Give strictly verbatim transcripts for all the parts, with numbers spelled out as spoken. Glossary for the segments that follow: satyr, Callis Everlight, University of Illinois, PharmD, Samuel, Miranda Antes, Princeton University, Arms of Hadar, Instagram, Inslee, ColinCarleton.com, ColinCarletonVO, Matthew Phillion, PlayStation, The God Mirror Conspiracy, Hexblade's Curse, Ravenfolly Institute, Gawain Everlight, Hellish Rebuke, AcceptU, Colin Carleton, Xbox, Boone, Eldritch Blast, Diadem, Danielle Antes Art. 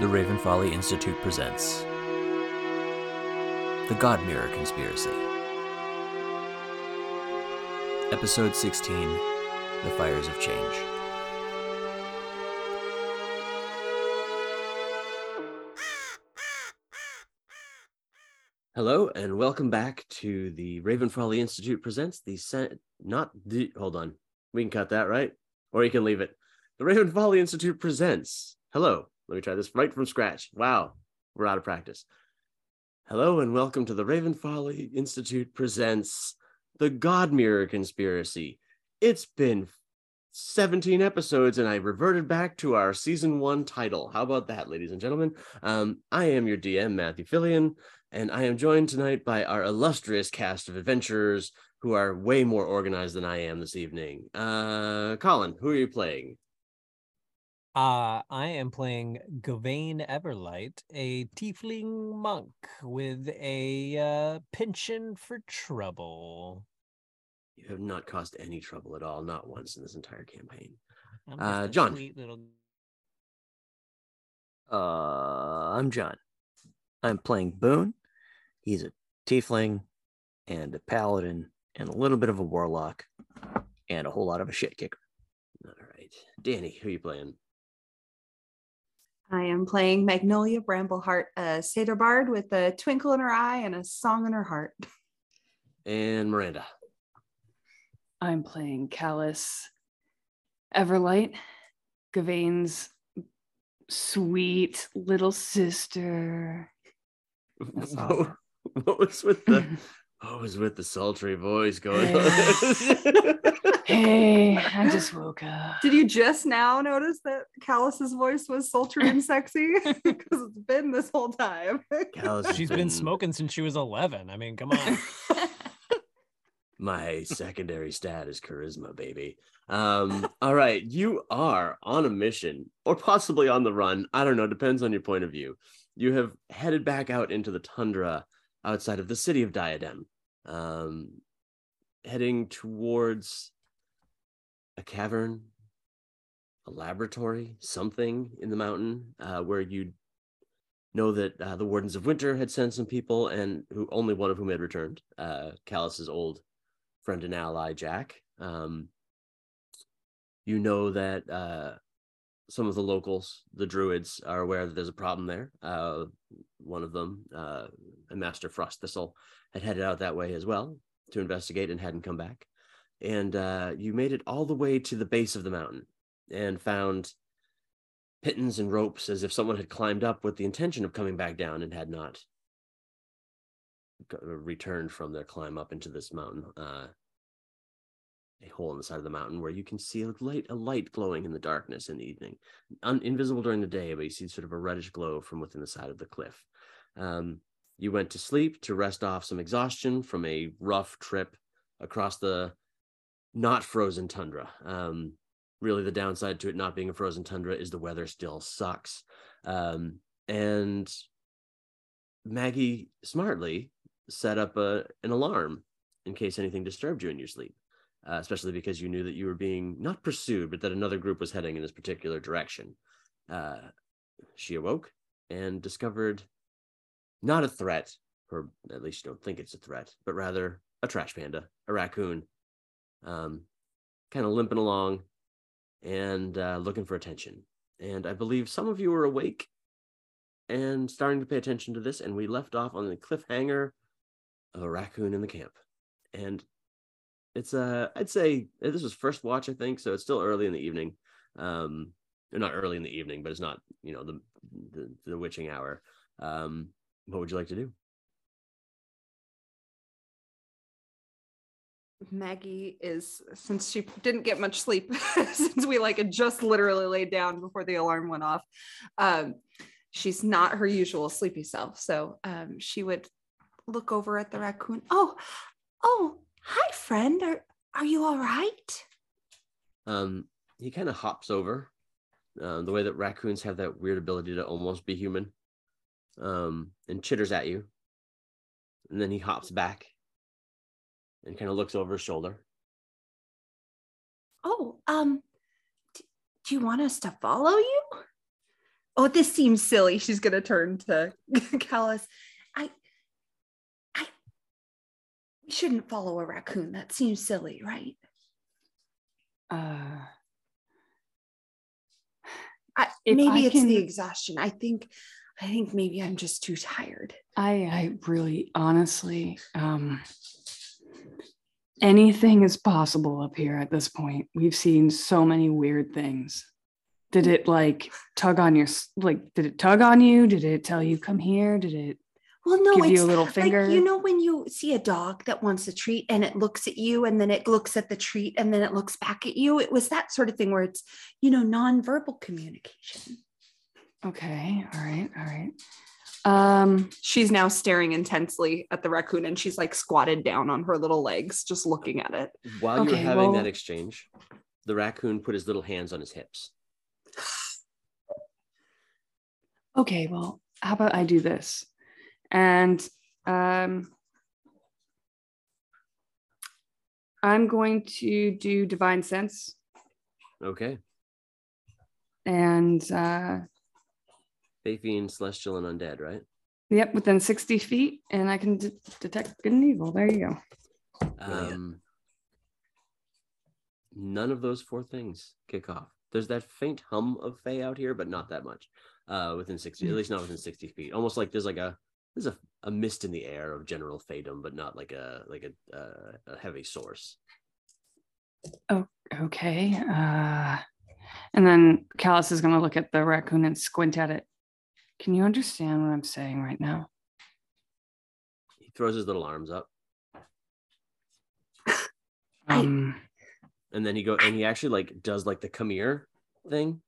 the Ravenfolly Institute presents The God Mirror Conspiracy, Episode sixteen, The Fires of Change. Hello, and welcome back to the Ravenfolly Institute presents the Sen- not the, hold on, we can cut that, right? Or you can leave it. The Ravenfolly Institute presents, hello, let me try this right from scratch. Wow, we're out of practice. Hello, and welcome to the Ravenfolly Institute presents The God Mirror Conspiracy. It's been seventeen episodes, and I reverted back to our season one title. How about that, ladies and gentlemen? Um, I am your D M, Matthew Phillion. And I am joined tonight by our illustrious cast of adventurers who are way more organized than I am this evening. Uh, Colin, who are you playing? Uh, I am playing Gawain Everlight, a tiefling monk with a uh, penchant for trouble. You have not caused any trouble at all, not once in this entire campaign. I'm just uh, a John. Sweet little... Uh, I'm John. I'm playing Boone. He's a tiefling and a paladin and a little bit of a warlock and a whole lot of a shit kicker. All right. Danny, who are you playing? I am playing Magnolia Brambleheart, a satyr bard with a twinkle in her eye and a song in her heart. And Miranda. I'm playing Callis Everlight, Gawain's sweet little sister. Awesome. What, what was with the what was with the sultry voice going on? Hey, I just woke up. Did you just now notice that Callis's voice was sultry and sexy? Because it's been this whole time. Callis, she's been... been smoking since she was eleven. I mean, come on. My secondary stat is charisma, baby. Um, all right, you are on a mission, or possibly on the run. I don't know. Depends on your point of view. You have headed back out into the tundra outside of the city of Diadem, um, heading towards a cavern, a laboratory, something in the mountain uh, where you know that uh, the Wardens of Winter had sent some people, and who only one of whom had returned, uh, Callis's old friend and ally, Jack. Um, you know that... Uh, Some of the locals, the druids, are aware that there's a problem there. Uh, one of them, uh, Master Frostthistle, had headed out that way as well to investigate and hadn't come back. And uh, you made it all the way to the base of the mountain and found pittons and ropes as if someone had climbed up with the intention of coming back down and had not returned from their climb up into this mountain. Uh, a hole in the side of the mountain where you can see a light, a light glowing in the darkness in the evening. Un- invisible during the day, but you see sort of a reddish glow from within the side of the cliff. Um, you went to sleep to rest off some exhaustion from a rough trip across the not frozen tundra. Um, really, the downside to it not being a frozen tundra is the weather still sucks. Um, and Maggie smartly set up a, an alarm in case anything disturbed you in your sleep. Uh, especially because you knew that you were being not pursued, but that another group was heading in this particular direction. Uh, she awoke and discovered not a threat, or at least you don't think it's a threat, but rather a trash panda, a raccoon, um, kind of limping along and uh, looking for attention. And I believe some of you were awake and starting to pay attention to this, and we left off on the cliffhanger of a raccoon in the camp. And It's, uh, I'd say this was first watch, I think, so it's still early in the evening. Um, not early in the evening, but it's not, you know, the the, the witching hour. Um, what would you like to do? Maggie is, since she didn't get much sleep, since we like had just literally laid down before the alarm went off, um, she's not her usual sleepy self. So um, she would look over at the raccoon. Oh, oh. Hi, friend. Are are you all right? Um, he kind of hops over, uh, the way that raccoons have that weird ability to almost be human, um, and chitters at you. And then he hops back and kind of looks over his shoulder. Oh, um, do, do you want us to follow you? oh, this seems silly. She's going to turn to Callis. I, I we shouldn't follow a raccoon. That seems silly, right? Uh, I, maybe I it's can... the exhaustion. I think, I think maybe I'm just too tired. I, I really, honestly, um, anything is possible up here at this point. We've seen so many weird things. Did it like tug on your, like, did it tug on you? Did it tell you come here? Did it well, no, give it's you a little finger? Like, you know, when you see a dog that wants a treat and it looks at you and then it looks at the treat and then it looks back at you. It was that sort of thing where it's, you know, nonverbal communication. Okay. All right. All right. Um, she's now staring intensely at the raccoon and she's like squatted down on her little legs, just looking at it. While okay, you're having well, that exchange, the raccoon put his little hands on his hips. Okay, well, how about I do this? And um, I'm going to do Divine Sense. Okay. And uh, Fey, Fiend, Celestial, and Undead, right? Yep, within sixty feet, and I can de- detect good and evil. There you go. Um, none of those four things kick off. There's that faint hum of Fey out here, but not that much. Uh, within sixty, at least not within sixty feet. Almost like there's like a there's a, a mist in the air of general Feydom, but not like a like a uh, a heavy source. Oh, okay. Uh, and then Callis is going to look at the raccoon and squint at it. Can you understand what I'm saying right now? He throws his little arms up. um. And then he go and he actually like does like the come here thing.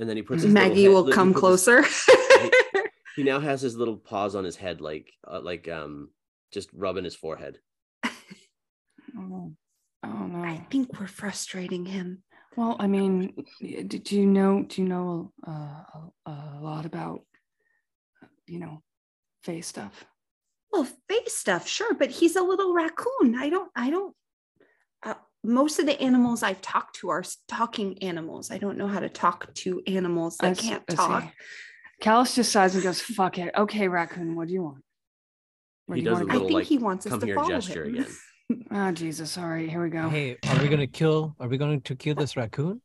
And then he puts his Maggie head, will come closer. His, he, he now has his little paws on his head, like uh, like um just rubbing his forehead. Oh, oh no. I think we're frustrating him. Well, I mean, do you know do you know uh, a, a lot about you know Fey stuff? Well, Fey stuff, sure, but he's a little raccoon. I don't I don't Most of the animals I've talked to are talking animals. I don't know how to talk to animals that I can't I talk. Callis just sighs and goes, fuck it. Okay, raccoon, what do you want? He do you does want? A little, I think like, he wants us to follow gesture him. Again. Oh, Jesus. All right, here we go. Hey, are we going to kill, are we going to kill this raccoon?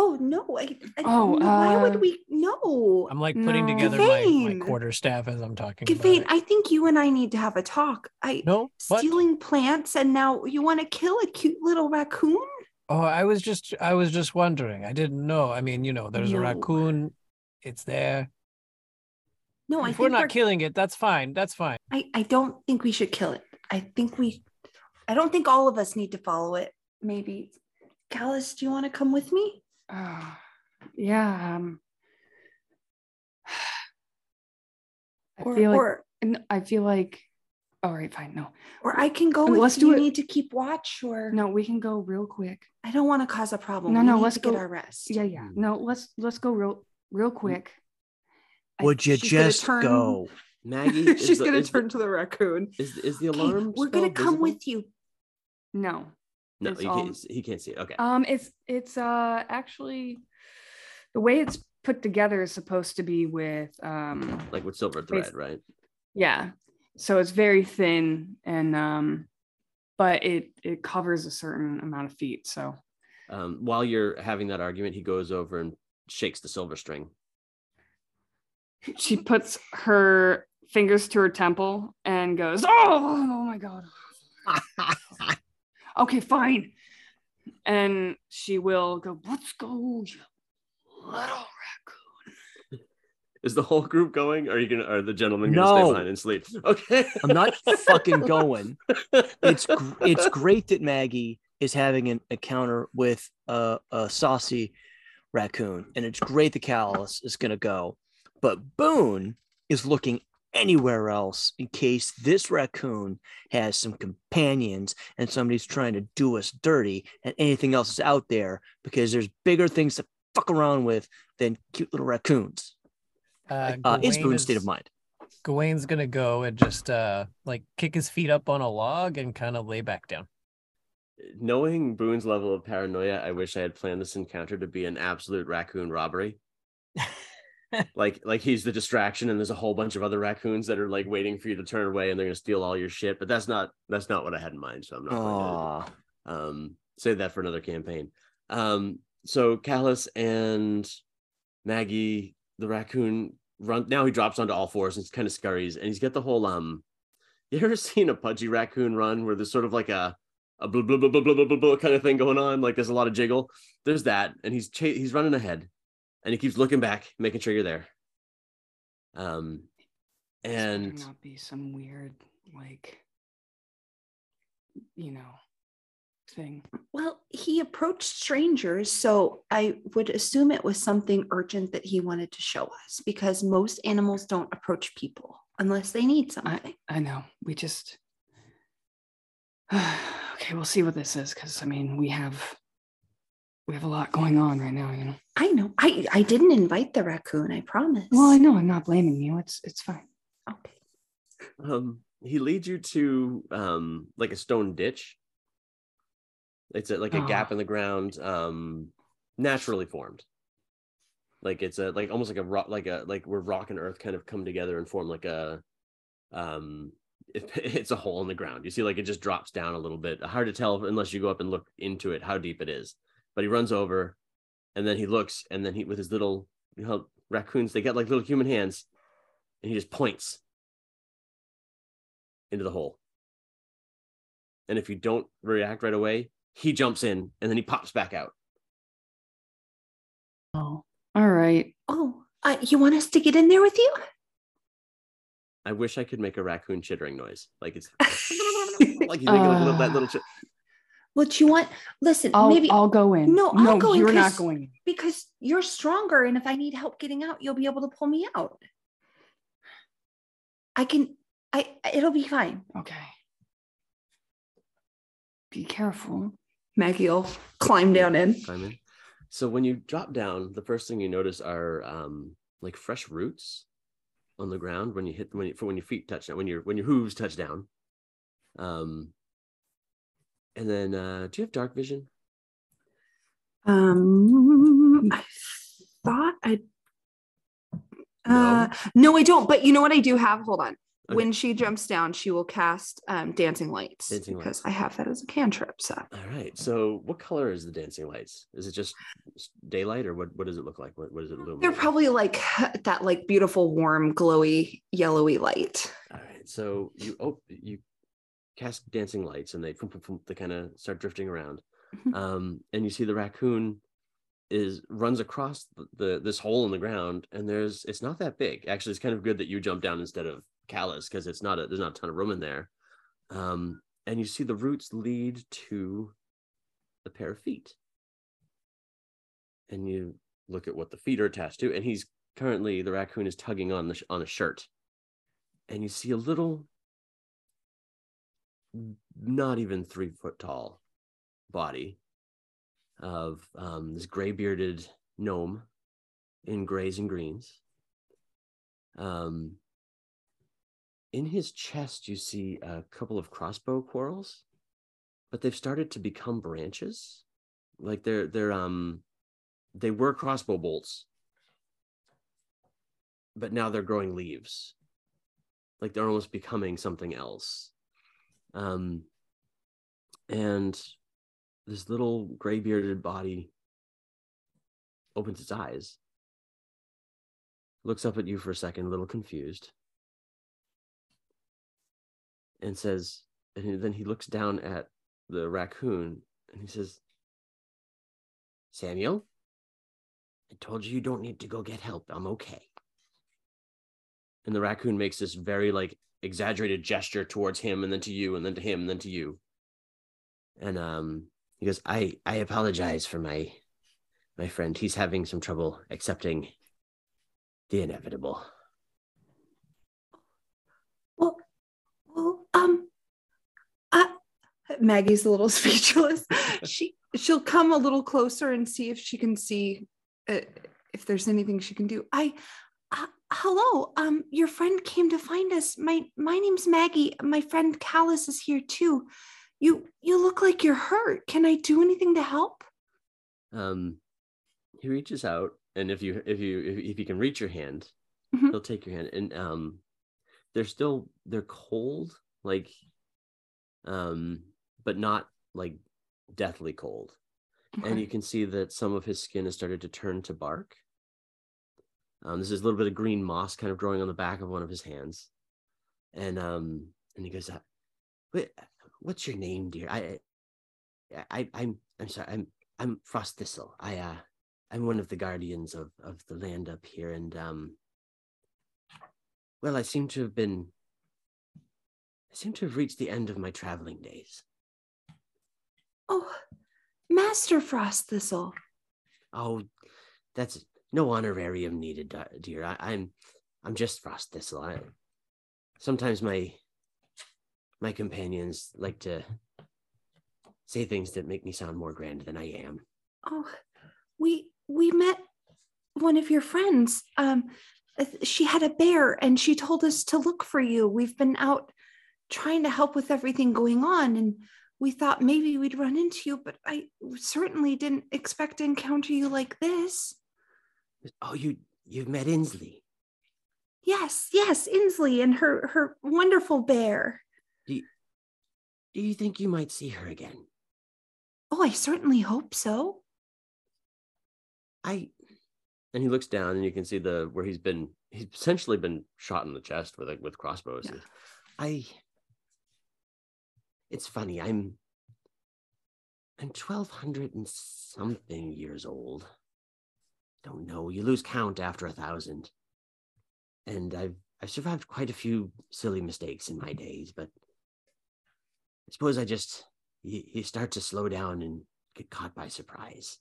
Oh, no. I, I, oh, no, uh, why would we? No. I'm like putting no. together my, my quarter staff as I'm talking. Gawain, I think you and I need to have a talk. I no, stealing what? Plants and now you want to kill a cute little raccoon? Oh, I was just I was just wondering. I didn't know. I mean, you know, there's no. a raccoon. It's there. No, I if think we're not we're... killing it. That's fine. That's fine. I, I don't think we should kill it. I think we I don't think all of us need to follow it. Maybe. Callis, do you want to come with me? Oh, yeah. Um, I or, feel like. Or, I feel like. All right, fine. No. Or I can go. With, let's do you it. Need to keep watch, or no, we can go real quick. I don't want to cause a problem. No, we no. Need let's to get go, our rest. Yeah, yeah. No, let's let's go real real quick. Would I, you just turn, go, Maggie? She's the, gonna turn the, to the raccoon. Is is the alarm? Okay, we're gonna visible? Come with you. No. No, he can't, he can't see it. Okay. Um, it's it's uh actually the way it's put together is supposed to be with um like with silver thread, right? Yeah. So it's very thin and um, but it it covers a certain amount of feet. So, um, while you're having that argument, he goes over and shakes the silver string. She puts her fingers to her temple and goes, "Oh, oh my God." Okay, fine. And she will go, let's go, you little raccoon. Is the whole group going? Or are you gonna are the gentlemen gonna no. stay behind and sleep? Okay. I'm not fucking going. It's it's great that Maggie is having an encounter with a, a saucy raccoon. And it's great that Callis is gonna go. But Boone is looking anywhere else in case this raccoon has some companions and somebody's trying to do us dirty and anything else is out there because there's bigger things to fuck around with than cute little raccoons. Uh, uh, it's Boone's state of mind. Gawain's gonna go and just uh, like kick his feet up on a log and kind of lay back down. knowing Boone's level of paranoia, I wish I had planned this encounter to be an absolute raccoon robbery. like like he's the distraction and there's a whole bunch of other raccoons that are like waiting for you to turn away and they're gonna steal all your shit. But that's not that's not what I had in mind, so I'm not gonna um save that for another campaign. Um so Callis and Maggie, the raccoon, run now he drops onto all fours and kind of scurries, and he's got the whole um you ever seen a pudgy raccoon run where there's sort of like a a blah, blah, blah, blah, blah, blah, blah kind of thing going on, like there's a lot of jiggle? There's that, and he's ch- he's running ahead. And he keeps looking back, making sure you're there. Um, and there not be some weird, like, you know, thing. Well, he approached strangers, so I would assume it was something urgent that he wanted to show us, because most animals don't approach people unless they need something. I, I know. We just okay. We'll see what this is, because I mean, we have. We have a lot going on right now, you know. I know. I, I didn't invite the raccoon, I promise. Well, I know. I'm not blaming you. It's it's fine. Okay. Um, he leads you to um like a stone ditch. It's a, like a oh. gap in the ground, um, naturally formed. Like it's a like almost like a rock, like a like where rock and earth kind of come together and form like a um. It, it's a hole in the ground. You see, like it just drops down a little bit. Hard to tell unless you go up and look into it how deep it is. But he runs over, and then he looks, and then he with his little, you know, raccoons, they got like little human hands, and he just points into the hole. And if you don't react right away, he jumps in, and then he pops back out. Oh, all right. Oh, uh, you want us to get in there with you? I wish I could make a raccoon chittering noise, like it's like you make uh... little, that little. Ch- What you want? Listen, I'll, maybe I'll go in. No, I'll no, go in. You're not going in. Because you're stronger, and if I need help getting out, you'll be able to pull me out. I can. I. It'll be fine. Okay. Be careful. Maggie'll climb down in. Climb in. So when you drop down, the first thing you notice are um, like fresh roots on the ground when you hit when you, for when your feet touch down, when your when your hooves touch down. Um. And then, uh, do you have dark vision? Um, I thought I, uh, no. no, I don't. But you know what I do have? Hold on. Okay. When she jumps down, she will cast um, dancing lights dancing because lights. I have that as a cantrip. So, all right. So what color is the dancing lights? Is it just daylight or what, what does it look like? What, what does it look like? They're probably like that, like beautiful, warm, glowy, yellowy light. All right. So you, oh, you, cast dancing lights, and they they kind of start drifting around, um, and you see the raccoon is runs across the, the this hole in the ground, and there's it's not that big actually. It's kind of good that you jump down instead of Callis because it's not a, there's not a ton of room in there, um, and you see the roots lead to a pair of feet, and you look at what the feet are attached to, and he's currently the raccoon is tugging on the on a shirt, and you see a little. Not even three foot tall body of um, this gray bearded gnome in grays and greens. Um, in his chest, you see a couple of crossbow quarrels, but they've started to become branches. Like they're they're um they were crossbow bolts, but now they're growing leaves. Like they're almost becoming something else. Um, and this little gray-bearded body opens its eyes, looks up at you for a second, a little confused, and says, and then he looks down at the raccoon, and he says, Samuel, I told you you don't need to go get help. I'm okay. And the raccoon makes this very, like, exaggerated gesture towards him and then to you and then to him and then to you, and um he goes, I I apologize for my my friend. He's having some trouble accepting the inevitable. Well, well, um, I, Maggie's a little speechless. she she'll come a little closer and see if she can see uh, if there's anything she can do. I. I Hello, um, your friend came to find us. My my name's Maggie. My friend Callis is here too. You you look like you're hurt. Can I do anything to help? Um, he reaches out, and if you if you if, if you can reach your hand, mm-hmm. he'll take your hand. And um, they're still they're cold, like um, but not like deathly cold. Okay. And you can see that some of his skin has started to turn to bark. Um, this is a little bit of green moss kind of growing on the back of one of his hands. And um, and he goes, "Wait, what's your name, dear? I, I, I'm, I'm sorry. I'm, I'm Frostthistle. I, uh, I'm one of the guardians of, of the land up here. And um, well, I seem to have been, I seem to have reached the end of my traveling days." "Oh, Master Frostthistle." "Oh, that's no honorarium needed, dear. I, I'm, I'm just Frostthistle. I sometimes my." My companions like to say things that make me sound more grand than I am. "Oh, we we met one of your friends. Um, she had a bear, and she told us to look for you. We've been out trying to help with everything going on, and we thought maybe we'd run into you, but I certainly didn't expect to encounter you like this." "Oh, you you've met Inslee?" "Yes, yes, Inslee and her her wonderful bear." "Do you think you might see her again?" "Oh, I certainly hope so." I, and he looks down, and you can see the where he's been. He's essentially been shot in the chest with like with crossbows. Yeah. I. It's funny. I'm. I'm twelve hundred and something years old. Don't know. You lose count after a thousand. And I've I've survived quite a few silly mistakes in my days, but. I suppose I just, you, you start to slow down and get caught by surprise.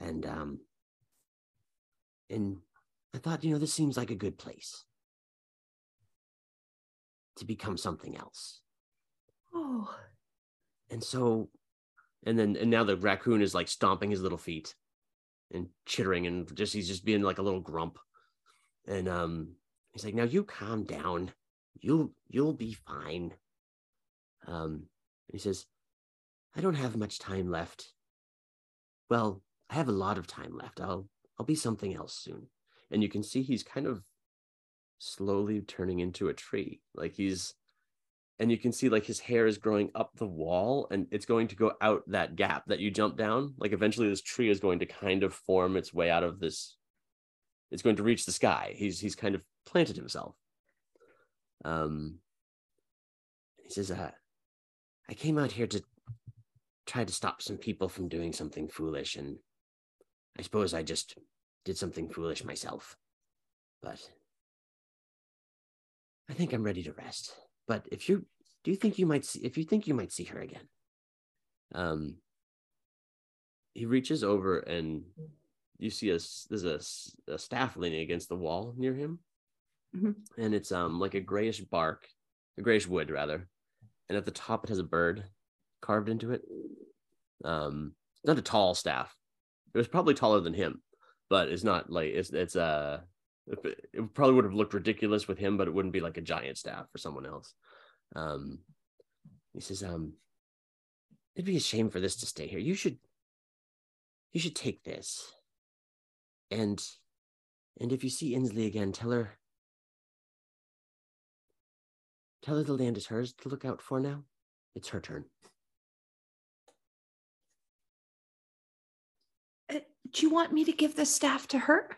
And um, and I thought, you know, this seems like a good place to become something else. "Oh." And so, and then, and now the raccoon is like stomping his little feet and chittering and just, he's just being like a little grump. And um, he's like, "Now you calm down. You'll, you'll be fine." Um, he says, "I don't have much time left. Well, I have a lot of time left. I'll, I'll be something else soon." And you can see he's kind of slowly turning into a tree. Like he's, and you can see like his hair is growing up the wall, and it's going to go out that gap that you jump down. Like eventually this tree is going to kind of form its way out of this. It's going to reach the sky. He's, he's kind of planted himself. Um, he says, uh, "I came out here to try to stop some people from doing something foolish, and I suppose I just did something foolish myself. But I think I'm ready to rest. But if you do you think you might see if you think you might see her again?" Um, he reaches over, and you see a there's a, a staff leaning against the wall near him, mm-hmm. and it's um like a grayish bark, a grayish wood rather. And at the top, it has a bird carved into it. Um, not a tall staff. It was probably taller than him, but it's not like it's it's a. Uh, it probably would have looked ridiculous with him, but it wouldn't be like a giant staff for someone else. Um, he says, um, "It'd be a shame for this to stay here. You should. You should take this. And, and if you see Inslee again, tell her." Tell her the land is hers to look out for now. It's her turn. Uh, do you want me to give the staff to her?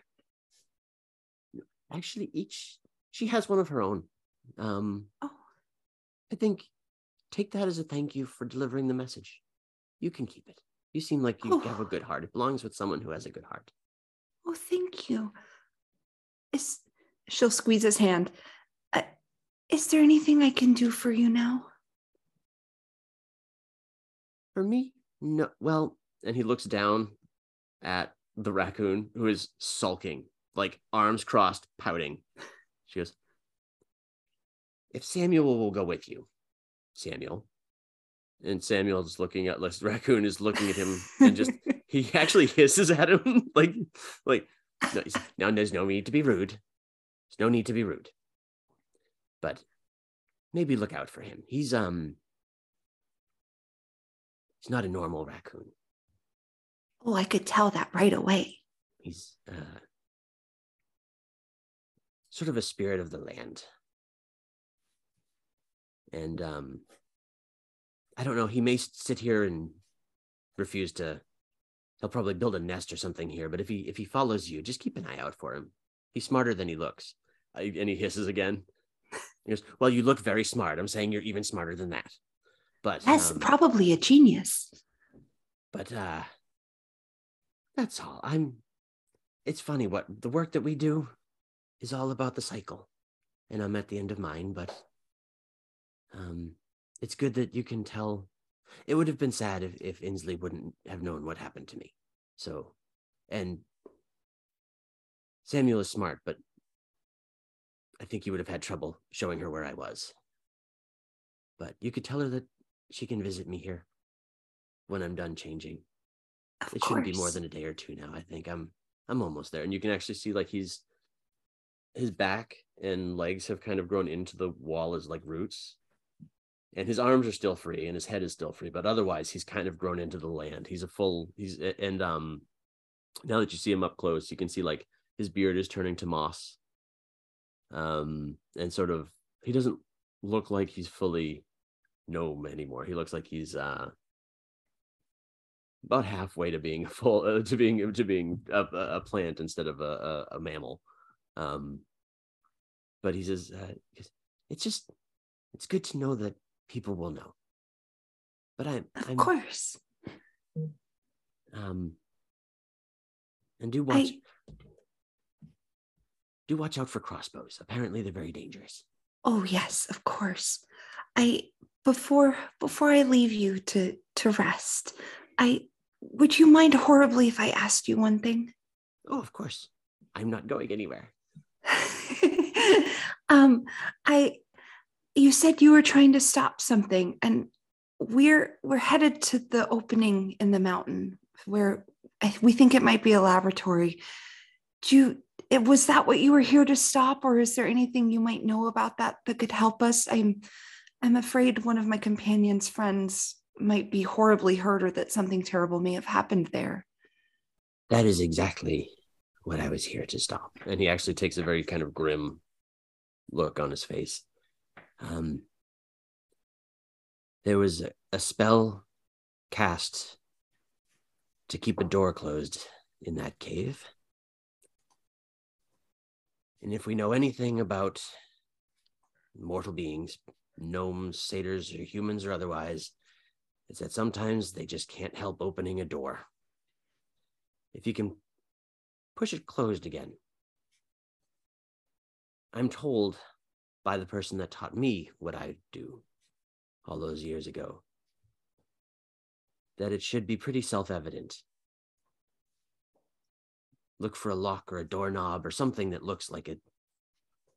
Actually, each she has one of her own. Um, oh. I think take that as a thank you for delivering the message. You can keep it. You seem like you oh. have a good heart. It belongs with someone who has a good heart. Oh, thank you. Is she'll squeeze his hand. Is there anything I can do for you now? For me? No. Well, and he looks down at the raccoon, who is sulking, like arms crossed, pouting. She goes, "If Samuel will go with you, Samuel." And Samuel's looking at this raccoon is looking at him and just, he actually hisses at him. like, like, no, now there's no need to be rude. There's no need to be rude. But maybe look out for him. He's um He's not a normal raccoon. Oh, I could tell that right away. He's uh, sort of a spirit of the land. And um, I don't know, he may sit here and refuse to, he'll probably build a nest or something here, but if he if he follows you, just keep an eye out for him. He's smarter than he looks. I, and he hisses again. He goes, well, you look very smart. I'm saying you're even smarter than that. But that's um, probably a genius. But uh, that's all. I'm, it's funny what the work that we do is all about the cycle. And I'm at the end of mine, but um, it's good that you can tell. It would have been sad if, if Inslee wouldn't have known what happened to me. So, and Samuel is smart, but I think you would have had trouble showing her where I was. But you could tell her that she can visit me here when I'm done changing. Of it course. Shouldn't be more than a day or two now. I think I'm I'm almost there. And you can actually see like he's his back and legs have kind of grown into the wall as like roots. And his arms are still free and his head is still free. But otherwise, he's kind of grown into the land. He's a full, he's, and um, now that you see him up close, you can see like his beard is turning to moss. Um, and sort of, he doesn't look like he's fully gnome anymore. He looks like he's uh, about halfway to being full, uh, to being to being a, a plant instead of a, a, a mammal. Um, but he says, uh, it's just, it's good to know that people will know. But I'm, of I'm, course. Um, and do watch. I... Do watch out for crossbows. Apparently they're very dangerous. Oh yes, of course. I before before I leave you to to rest, I would you mind horribly if I asked you one thing? Oh, of course. I'm not going anywhere. um I you said you were trying to stop something, and we're we're headed to the opening in the mountain where I, we think it might be a laboratory. Do you It, was that what you were here to stop, or is there anything you might know about that that could help us? I'm, I'm afraid one of my companion's friends might be horribly hurt, or that something terrible may have happened there. That is exactly what I was here to stop. And he actually takes a very kind of grim look on his face. Um, there was a, a spell cast to keep a door closed in that cave. And if we know anything about mortal beings, gnomes, satyrs, or humans or otherwise, it's that sometimes they just can't help opening a door. If you can push it closed again. I'm told by the person that taught me what I do all those years ago that it should be pretty self-evident. Look for a lock or a doorknob or something that looks like a,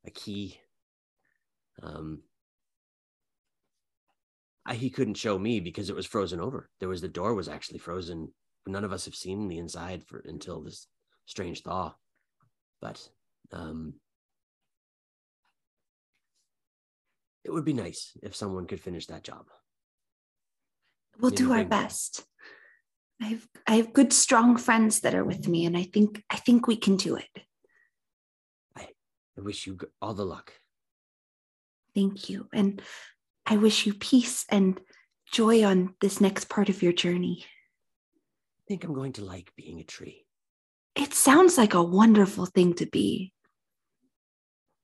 a key. Um, I, he couldn't show me because it was frozen over. There was the door was actually frozen. None of us have seen the inside for until this strange thaw. But um, it would be nice if someone could finish that job. We'll do our best. I have, I have good, strong friends that are with me, and I think I think we can do it. I, I wish you all the luck. Thank you, and I wish you peace and joy on this next part of your journey. I think I'm going to like being a tree. It sounds like a wonderful thing to be.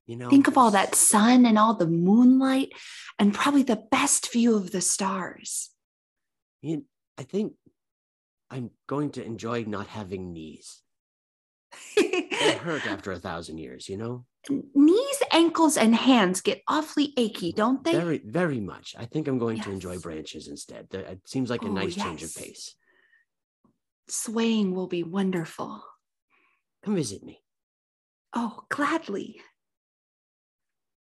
You know, think of all that sun and all the moonlight, and probably the best view of the stars. You, I think. I'm going to enjoy not having knees. They hurt after a thousand years, you know? Knees, ankles, and hands get awfully achy, don't they? Very, very much. I think I'm going yes. to enjoy branches instead. It seems like a oh, nice yes. change of pace. Swaying will be wonderful. Come visit me. Oh, gladly.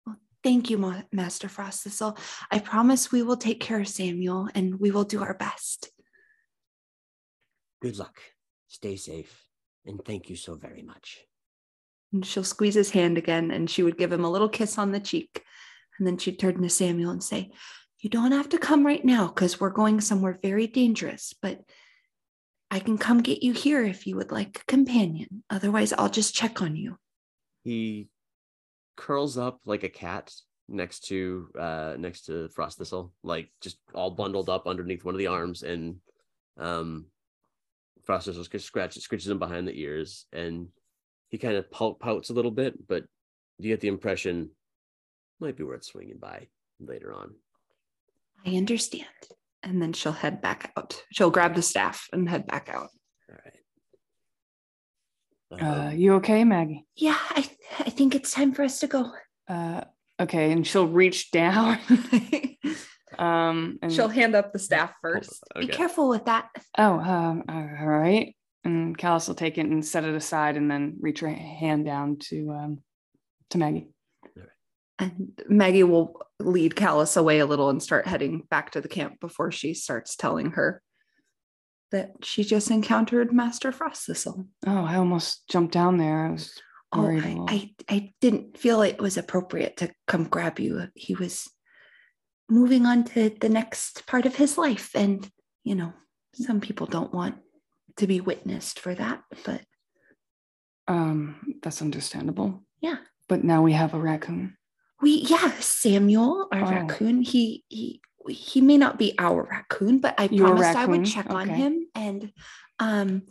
Well, thank you, Ma- Master Frostthistle. I promise we will take care of Samuel, and we will do our best. Good luck, stay safe, and thank you so very much. And she'll squeeze his hand again, and she would give him a little kiss on the cheek. And then she'd turn to Samuel and say, you don't have to come right now because we're going somewhere very dangerous, but I can come get you here if you would like a companion. Otherwise, I'll just check on you. He curls up like a cat next to uh, next to Frostthistle, like just all bundled up underneath one of the arms, and um, Frostthistle scratches, scratches him behind the ears, and he kind of pouts a little bit, but you get the impression might be worth swinging by later on. I understand. And then she'll head back out. She'll grab the staff and head back out. All right. Uh, uh, you okay, Maggie? Yeah, I th- I think it's time for us to go. Uh, okay, and she'll reach down. um, and she'll hand up the staff first. Okay. Be careful with that. Oh, um, all right. And Callis will take it and set it aside, and then reach her hand down to um, to Maggie. And Maggie will lead Callis away a little and start heading back to the camp before she starts telling her that she just encountered Master Frostthistle. Oh, I almost jumped down there. I was worried. Oh, I, I, I didn't feel it was appropriate to come grab you. He was moving on to the next part of his life. And, you know, some people don't want to be witnessed for that, but. Um, that's understandable. Yeah. But now we have a raccoon. We, yeah, Samuel, our oh. raccoon, he he he may not be our raccoon, but I Your promised raccoon? I would check okay. on him. And um,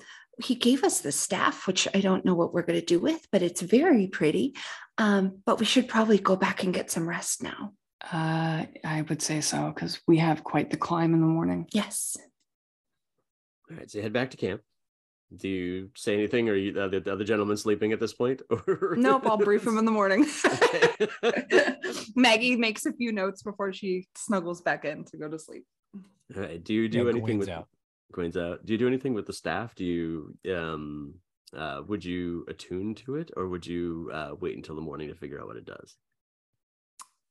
he gave us the staff, which I don't know what we're going to do with, but it's very pretty. Um, but we should probably go back and get some rest now. Uh, I would say so, because we have quite the climb in the morning. Yes. All right, so you head back to camp. Do you say anything, or are you, uh, the other gentleman sleeping at this point? Nope, I'll brief him in the morning. Maggie makes a few notes before she snuggles back in to go to sleep. All right. Do you do yeah, anything with out. Queen's out? Do you do anything with the staff? Do you um uh would you attune to it, or would you uh wait until the morning to figure out what it does?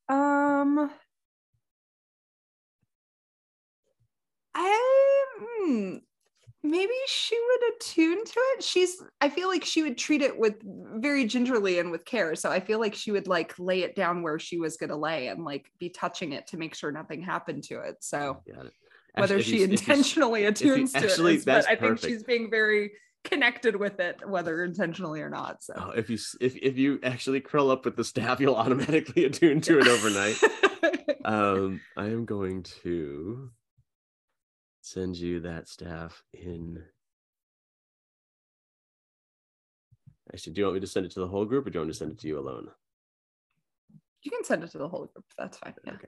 Um, I. Hmm. Maybe she would attune to it. She's, I feel like she would treat it with very gingerly and with care. So I feel like she would like lay it down where she was going to lay and like be touching it to make sure nothing happened to it. So Got it. Actually, whether she you, intentionally you, attunes you, actually, to it, is, but I perfect. think she's being very connected with it, whether intentionally or not. So oh, if you, if, if you actually curl up with the staff, you'll automatically attune to it overnight. um, I am going to send you that staff in. Actually, do you want me to send it to the whole group, or do you want me to send it to you alone? You can send it to the whole group. That's fine. Yeah. Okay.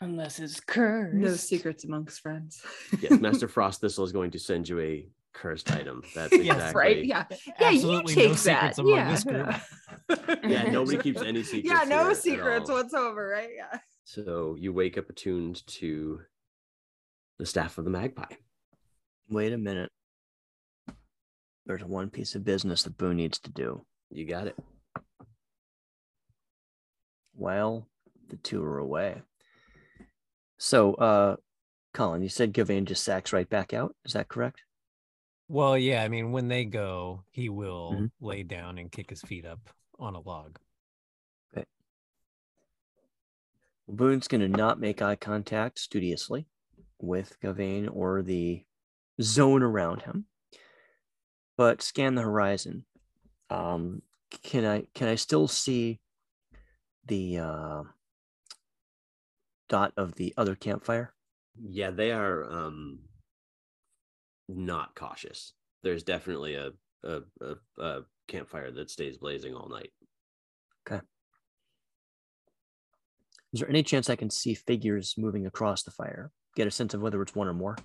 Unless it's cursed. No secrets amongst friends. Yes, Master Frostthistle is going to send you a cursed item. That's yes, exactly right. Yeah. Yeah, you take no that. Yeah. This group. Yeah, nobody keeps any secrets. Yeah, no secrets whatsoever, right? Yeah. So you wake up attuned to the staff of the magpie. Wait a minute. There's one piece of business that Boone needs to do. You got it. Well, the two are away. So, uh, Colin, you said Gawain just sacks right back out. Is that correct? Well, yeah. I mean, when they go, he will mm-hmm. lay down and kick his feet up on a log. Okay. Boone's going to not make eye contact studiously with Gawain or the zone around him, but scan the horizon. Um, can I can I still see the uh, dot of the other campfire? Yeah, they are um, not cautious. There's definitely a a, a a campfire that stays blazing all night. Okay. Is there any chance I can see figures moving across the fire? Get a sense of whether it's one or more?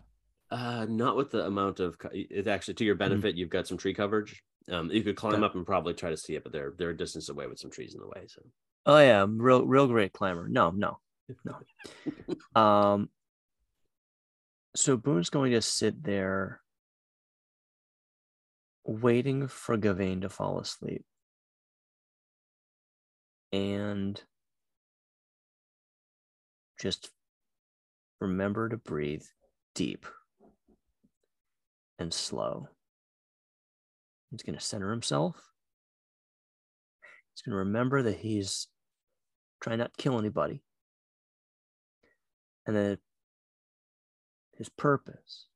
Uh, not with the amount of, it's actually to your benefit, mm-hmm. you've got some tree coverage. Um, you could climb yeah. up and probably try to see it, but they're, they're a distance away with some trees in the way. So. Oh yeah, real real great climber. No, no, no. um, so Boone's going to sit there waiting for Gawain to fall asleep. And just remember to breathe deep and slow. He's going to center himself. He's going to remember that he's trying not to kill anybody. and that his purpose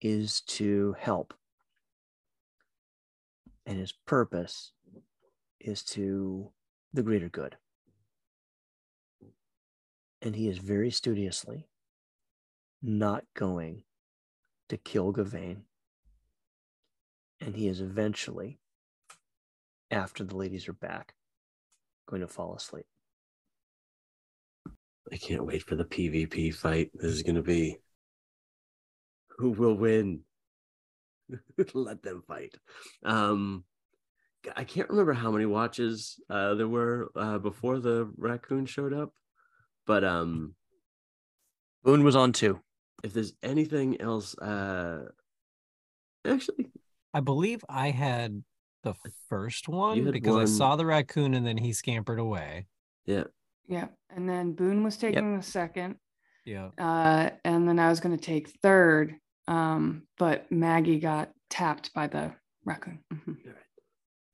is to help, and his purpose is to the greater good. And he is very studiously not going to kill Gawain, and he is eventually, after the ladies are back, going to fall asleep. I can't wait for the PvP fight. This is going to be who will win. Let them fight. Um, I can't remember how many watches uh, there were uh, before the raccoon showed up, but um, Boone was on two. If there's anything else, uh, actually, I believe I had the first one because one... I saw the raccoon and then he scampered away. Yeah. Yeah, and then Boone was taking yep. the second. Yeah, uh, and then I was going to take third, um, but Maggie got tapped by the raccoon mm-hmm. right.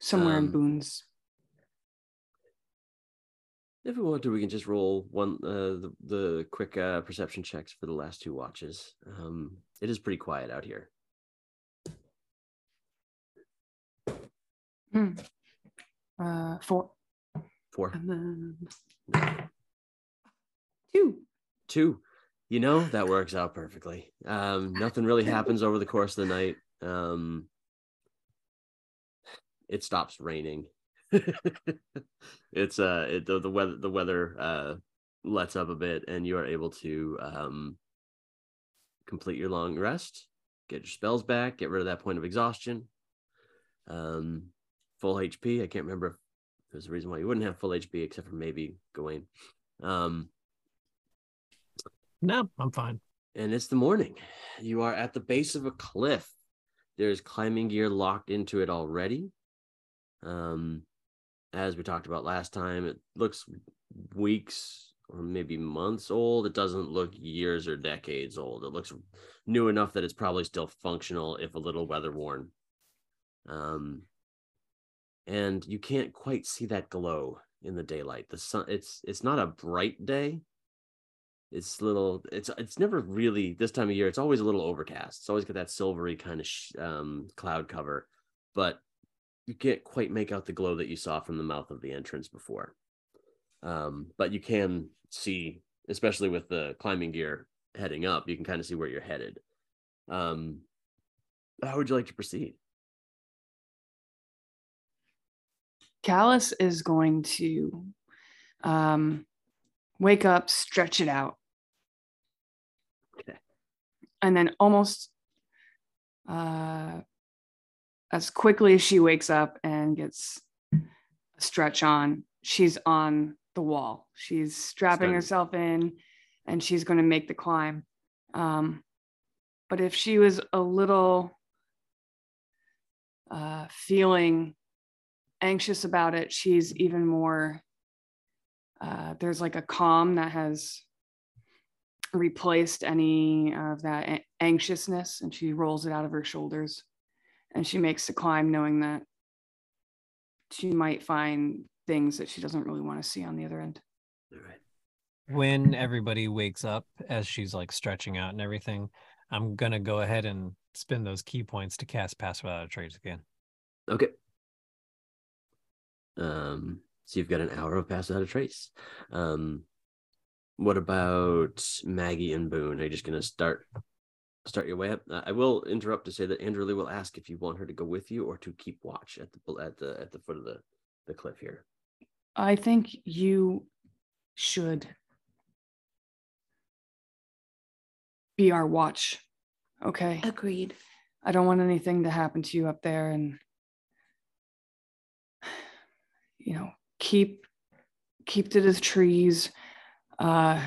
somewhere um, in Boone's. If we want to, we can just roll one uh, the the quick uh, perception checks for the last two watches. Um, it is pretty quiet out here. Mm. Uh, four. Four. And then... Two. Two. You know, that works out perfectly. Um, nothing really happens over the course of the night. Um, it stops raining. it's uh, it, the, the weather. The weather uh, lets up a bit, and you are able to um, complete your long rest, get your spells back, get rid of that point of exhaustion. Um, full H P. I can't remember if there's a reason why you wouldn't have full H P, except for maybe Gawain. Um, no, I'm fine. And it's the morning. You are at the base of a cliff. There's climbing gear locked into it already. Um, as we talked about last time, it looks weeks or maybe months old. It doesn't look years or decades old. It looks new enough that it's probably still functional, if a little weather-worn. Um, and you can't quite see that glow in the daylight. The sun, it's it's not a bright day. It's little, it's it's never really, this time of year, it's always a little overcast. It's always got that silvery kind of sh- um, cloud cover, but you can't quite make out the glow that you saw from the mouth of the entrance before. Um, but you can see, especially with the climbing gear heading up, you can kind of see where you're headed. Um, how would you like to proceed? Callis is going to um, wake up, stretch it out. Okay. And then almost uh, as quickly as she wakes up and gets a stretch on, she's on the wall. She's strapping Stunning. herself in, and she's going to make the climb. Um, but if she was a little uh, feeling... anxious about it, she's even more uh there's like a calm that has replaced any of that a- anxiousness, and she rolls it out of her shoulders and she makes the climb, knowing that she might find things that she doesn't really want to see on the other end. When everybody wakes up, as she's like stretching out and everything, I'm gonna go ahead and spend those key points to cast Pass Without a Trace again. Okay. Um, so you've got an hour of Pass Without a Trace. Um, what about Maggie and Boone? Are you just going to start start your way up? Uh, I will interrupt to say that Andrew Lee will ask if you want her to go with you or to keep watch at the at the at the foot of the, the cliff here. I think you should be our watch. Okay. Agreed. I don't want anything to happen to you up there, and you know, keep keep to the trees. Uh,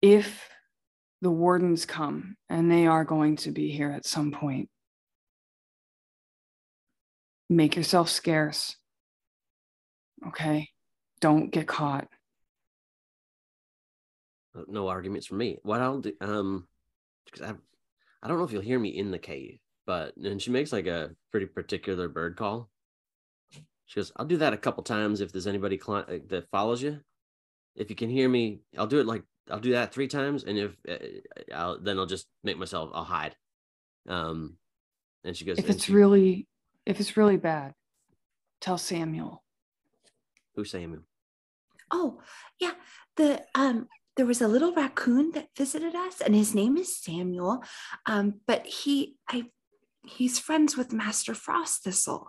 if the wardens come, and they are going to be here at some point, make yourself scarce. Okay? Don't get caught. No arguments from me. What I'll do, um, because I, I don't know if you'll hear me in the cave, but and she makes like a pretty particular bird call. She goes, I'll do that a couple times if there's anybody cl- that follows you. If you can hear me, I'll do it like I'll do that three times, and if I'll then I'll just make myself I'll hide. Um, and she goes, if it's she, really if it's really bad, tell Samuel. Who's Samuel? Oh yeah, the um. There was a little raccoon that visited us, and his name is Samuel. Um, but he, I, he's friends with Master Frostthistle.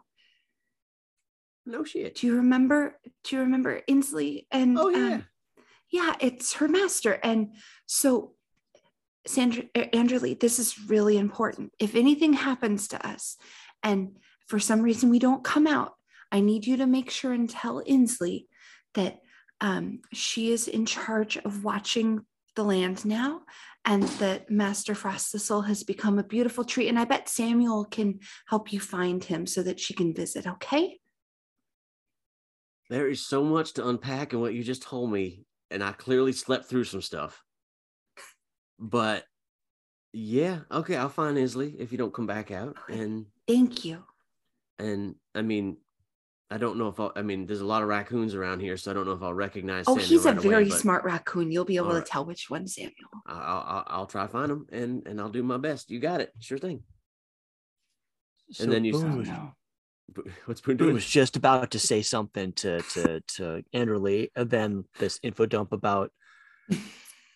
No shit. Do you remember? Do you remember Inslee? And oh yeah, um, yeah, it's her master. And so, Sandra, Andrew Lee, this is really important. If anything happens to us, and for some reason we don't come out, I need you to make sure and tell Inslee that. Um, she is in charge of watching the land now, and that Master Frostthistle has become a beautiful tree. And I bet Samuel can help you find him so that she can visit. Okay. There is so much to unpack in what you just told me, and I clearly slept through some stuff. But yeah, okay, I'll find Inslee if you don't come back out. And thank you. And I mean. I don't know if I'll, I mean, there's a lot of raccoons around here, so I don't know if I'll recognize. Oh, Samuel he's right a very away, smart raccoon. You'll be able right. to tell which one, Samuel. I'll, I'll, I'll try to find him, and, and I'll do my best. You got it. Sure thing. So and then you Boone, was, what's Boone doing? Boone was just about to say something to, to, to Andrew Lee, and then this info dump about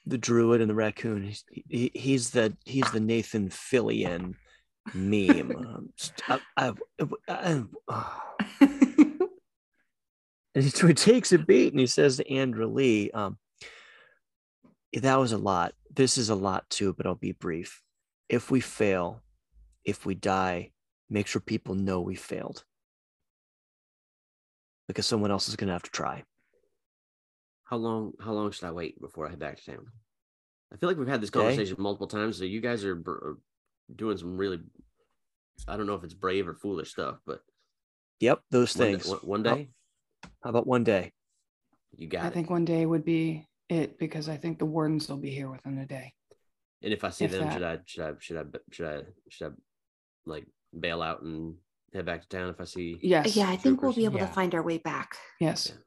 the druid and the raccoon. He's, he, he's, the, he's the Nathan Fillion meme. um, I, I, I, oh. And he takes a beat and he says to Andrew Lee, um, that was a lot. This is a lot too, but I'll be brief. If we fail, if we die, make sure people know we failed. Because someone else is going to have to try. How long, how long should I wait before I head back to town? I feel like we've had this conversation okay. multiple times. So you guys are br- doing some really, I don't know if it's brave or foolish stuff, but. Yep, those things. One, one day? Oh. How about one day? You got I it. I think one day would be it, because I think the wardens will be here within a day. And if I see if them, that... should I should I should I should I should I like bail out and head back to town if I see? Yes. Yeah, I think troopers? we'll be able yeah. to find our way back. Yes. Yeah.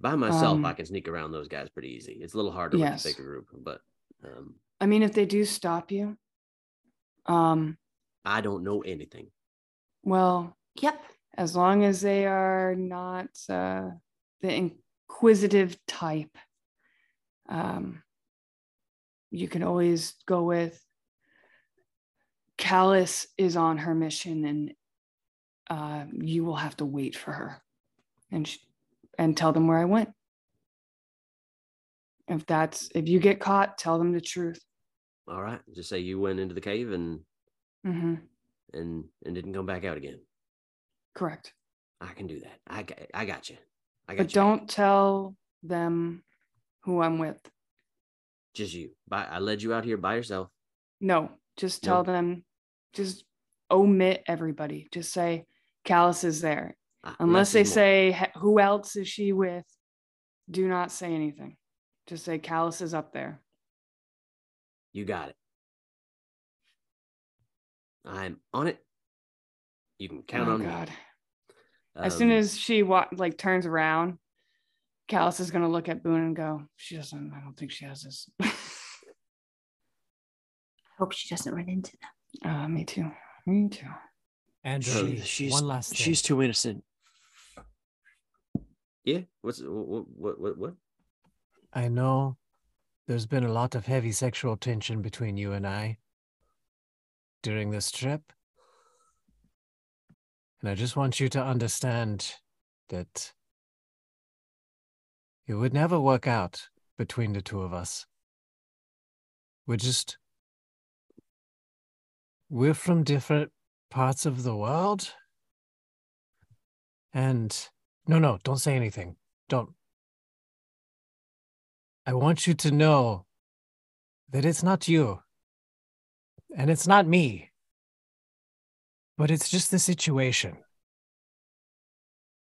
By myself, um, I can sneak around those guys pretty easy. It's a little harder yes. with the bigger group, but um, I mean, if they do stop you, um, I don't know anything. Well, yep. As long as they are not uh, the inquisitive type, um, you can always go with Callis is on her mission, and uh, you will have to wait for her and sh- and tell them where I went. If that's if you get caught, tell them the truth. All right, just say you went into the cave and mm-hmm. and and didn't come back out again. Correct. I can do that. I got, I got you. I got but you. But don't tell them who I'm with. Just you. By, I led you out here by yourself. No, just tell no. them. Just omit everybody. Just say Callis is there. Uh, Unless they say who else is she with, do not say anything. Just say Callis is up there. You got it. I'm on it. You can count oh, on God. Me. As um, soon as she wa- like turns around, Callis is going to look at Boone and go, she doesn't, I don't think she has this. I hope she doesn't run into them. Uh, me too. Me too. Andrew, she, she's, one last thing. She's too innocent. Yeah? What's, what, what, what, what? I know there's been a lot of heavy sexual tension between you and I during this trip. And I just want you to understand that it would never work out between the two of us. We're just, we're from different parts of the world. And no, no, don't say anything. Don't. I want you to know that it's not you. And it's not me. But it's just the situation.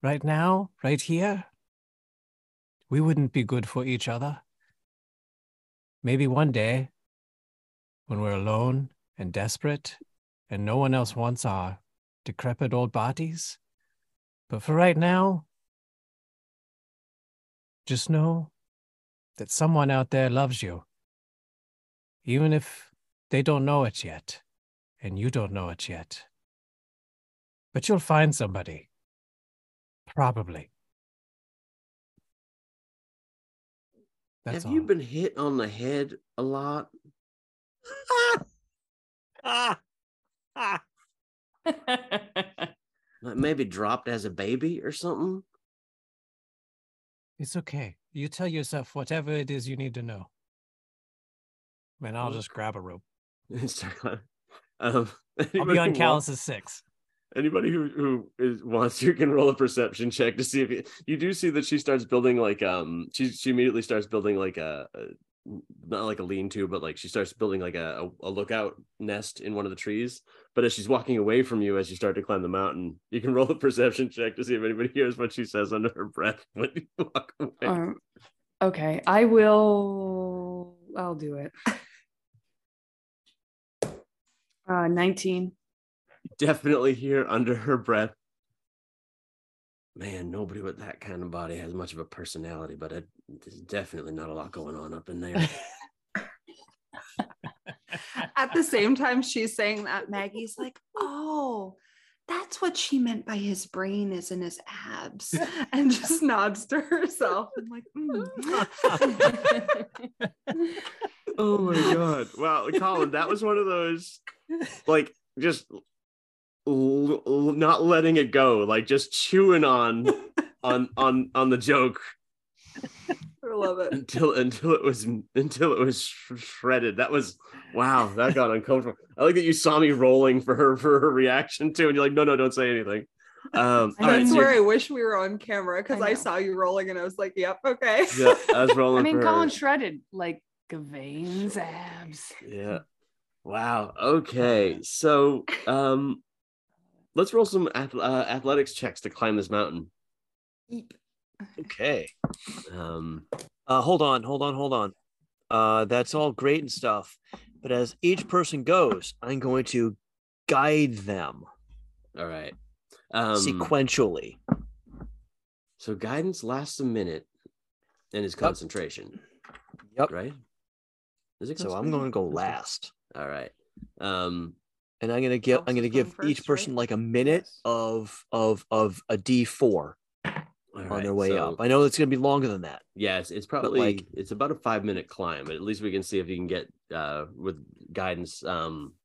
Right now, right here, we wouldn't be good for each other. Maybe one day, when we're alone and desperate, and no one else wants our decrepit old bodies. But for right now, just know that someone out there loves you, even if they don't know it yet, and you don't know it yet. But you'll find somebody, probably. That's Have all. you been hit on the head a lot? Ah! Ah! Like maybe dropped as a baby or something? It's okay. You tell yourself whatever it is you need to know. And I'll just grab a rope. um, I'll be on Callus's six. Anybody who, who is, wants to can roll a perception check to see if it, you do see that she starts building like um she she immediately starts building like a, a not like a lean-to, but like she starts building like a, a lookout nest in one of the trees. But as she's walking away from you, as you start to climb the mountain, you can roll a perception check to see if anybody hears what she says under her breath when you walk away. Um, okay, I will. I'll do it. Uh, nineteen. Definitely hear under her breath, man, nobody with that kind of body has much of a personality, but it, there's definitely not a lot going on up in there. At the same time she's saying that, Maggie's like, oh, that's what she meant by his brain is in his abs, and just nods to herself. I'm like, mm. Oh my God. Wow, Colin, that was one of those, like, just l- l- not letting it go, like just chewing on on on on the joke. I love it. Until until it was until it was shredded. That was, wow, that got uncomfortable. I like that you saw me rolling for her for her reaction too, and you're like, no, no, don't say anything. Um, all that's right, where I wish we were on camera, because I, I saw you rolling and I was like, yep, okay. Yeah, I was rolling. I mean, for Colin her. Shredded like Gawain's abs. Yeah. Wow. Okay. So um, let's roll some ath- uh, athletics checks to climb this mountain. Okay. Um, uh, hold on, hold on, hold on. Uh, that's all great and stuff. But as each person goes, I'm going to guide them. All right. Um, sequentially. So guidance lasts a minute and is concentration. Yep. Right? Is it concentration? So I'm going to go last. All right, um, and I'm gonna give I'm gonna give first, each person right? like a minute of of of a D four right, on their way so, up. I know it's gonna be longer than that. Yeah, it's, it's probably like, it's about a five minute climb. At least we can see if you can get uh, with guidance um,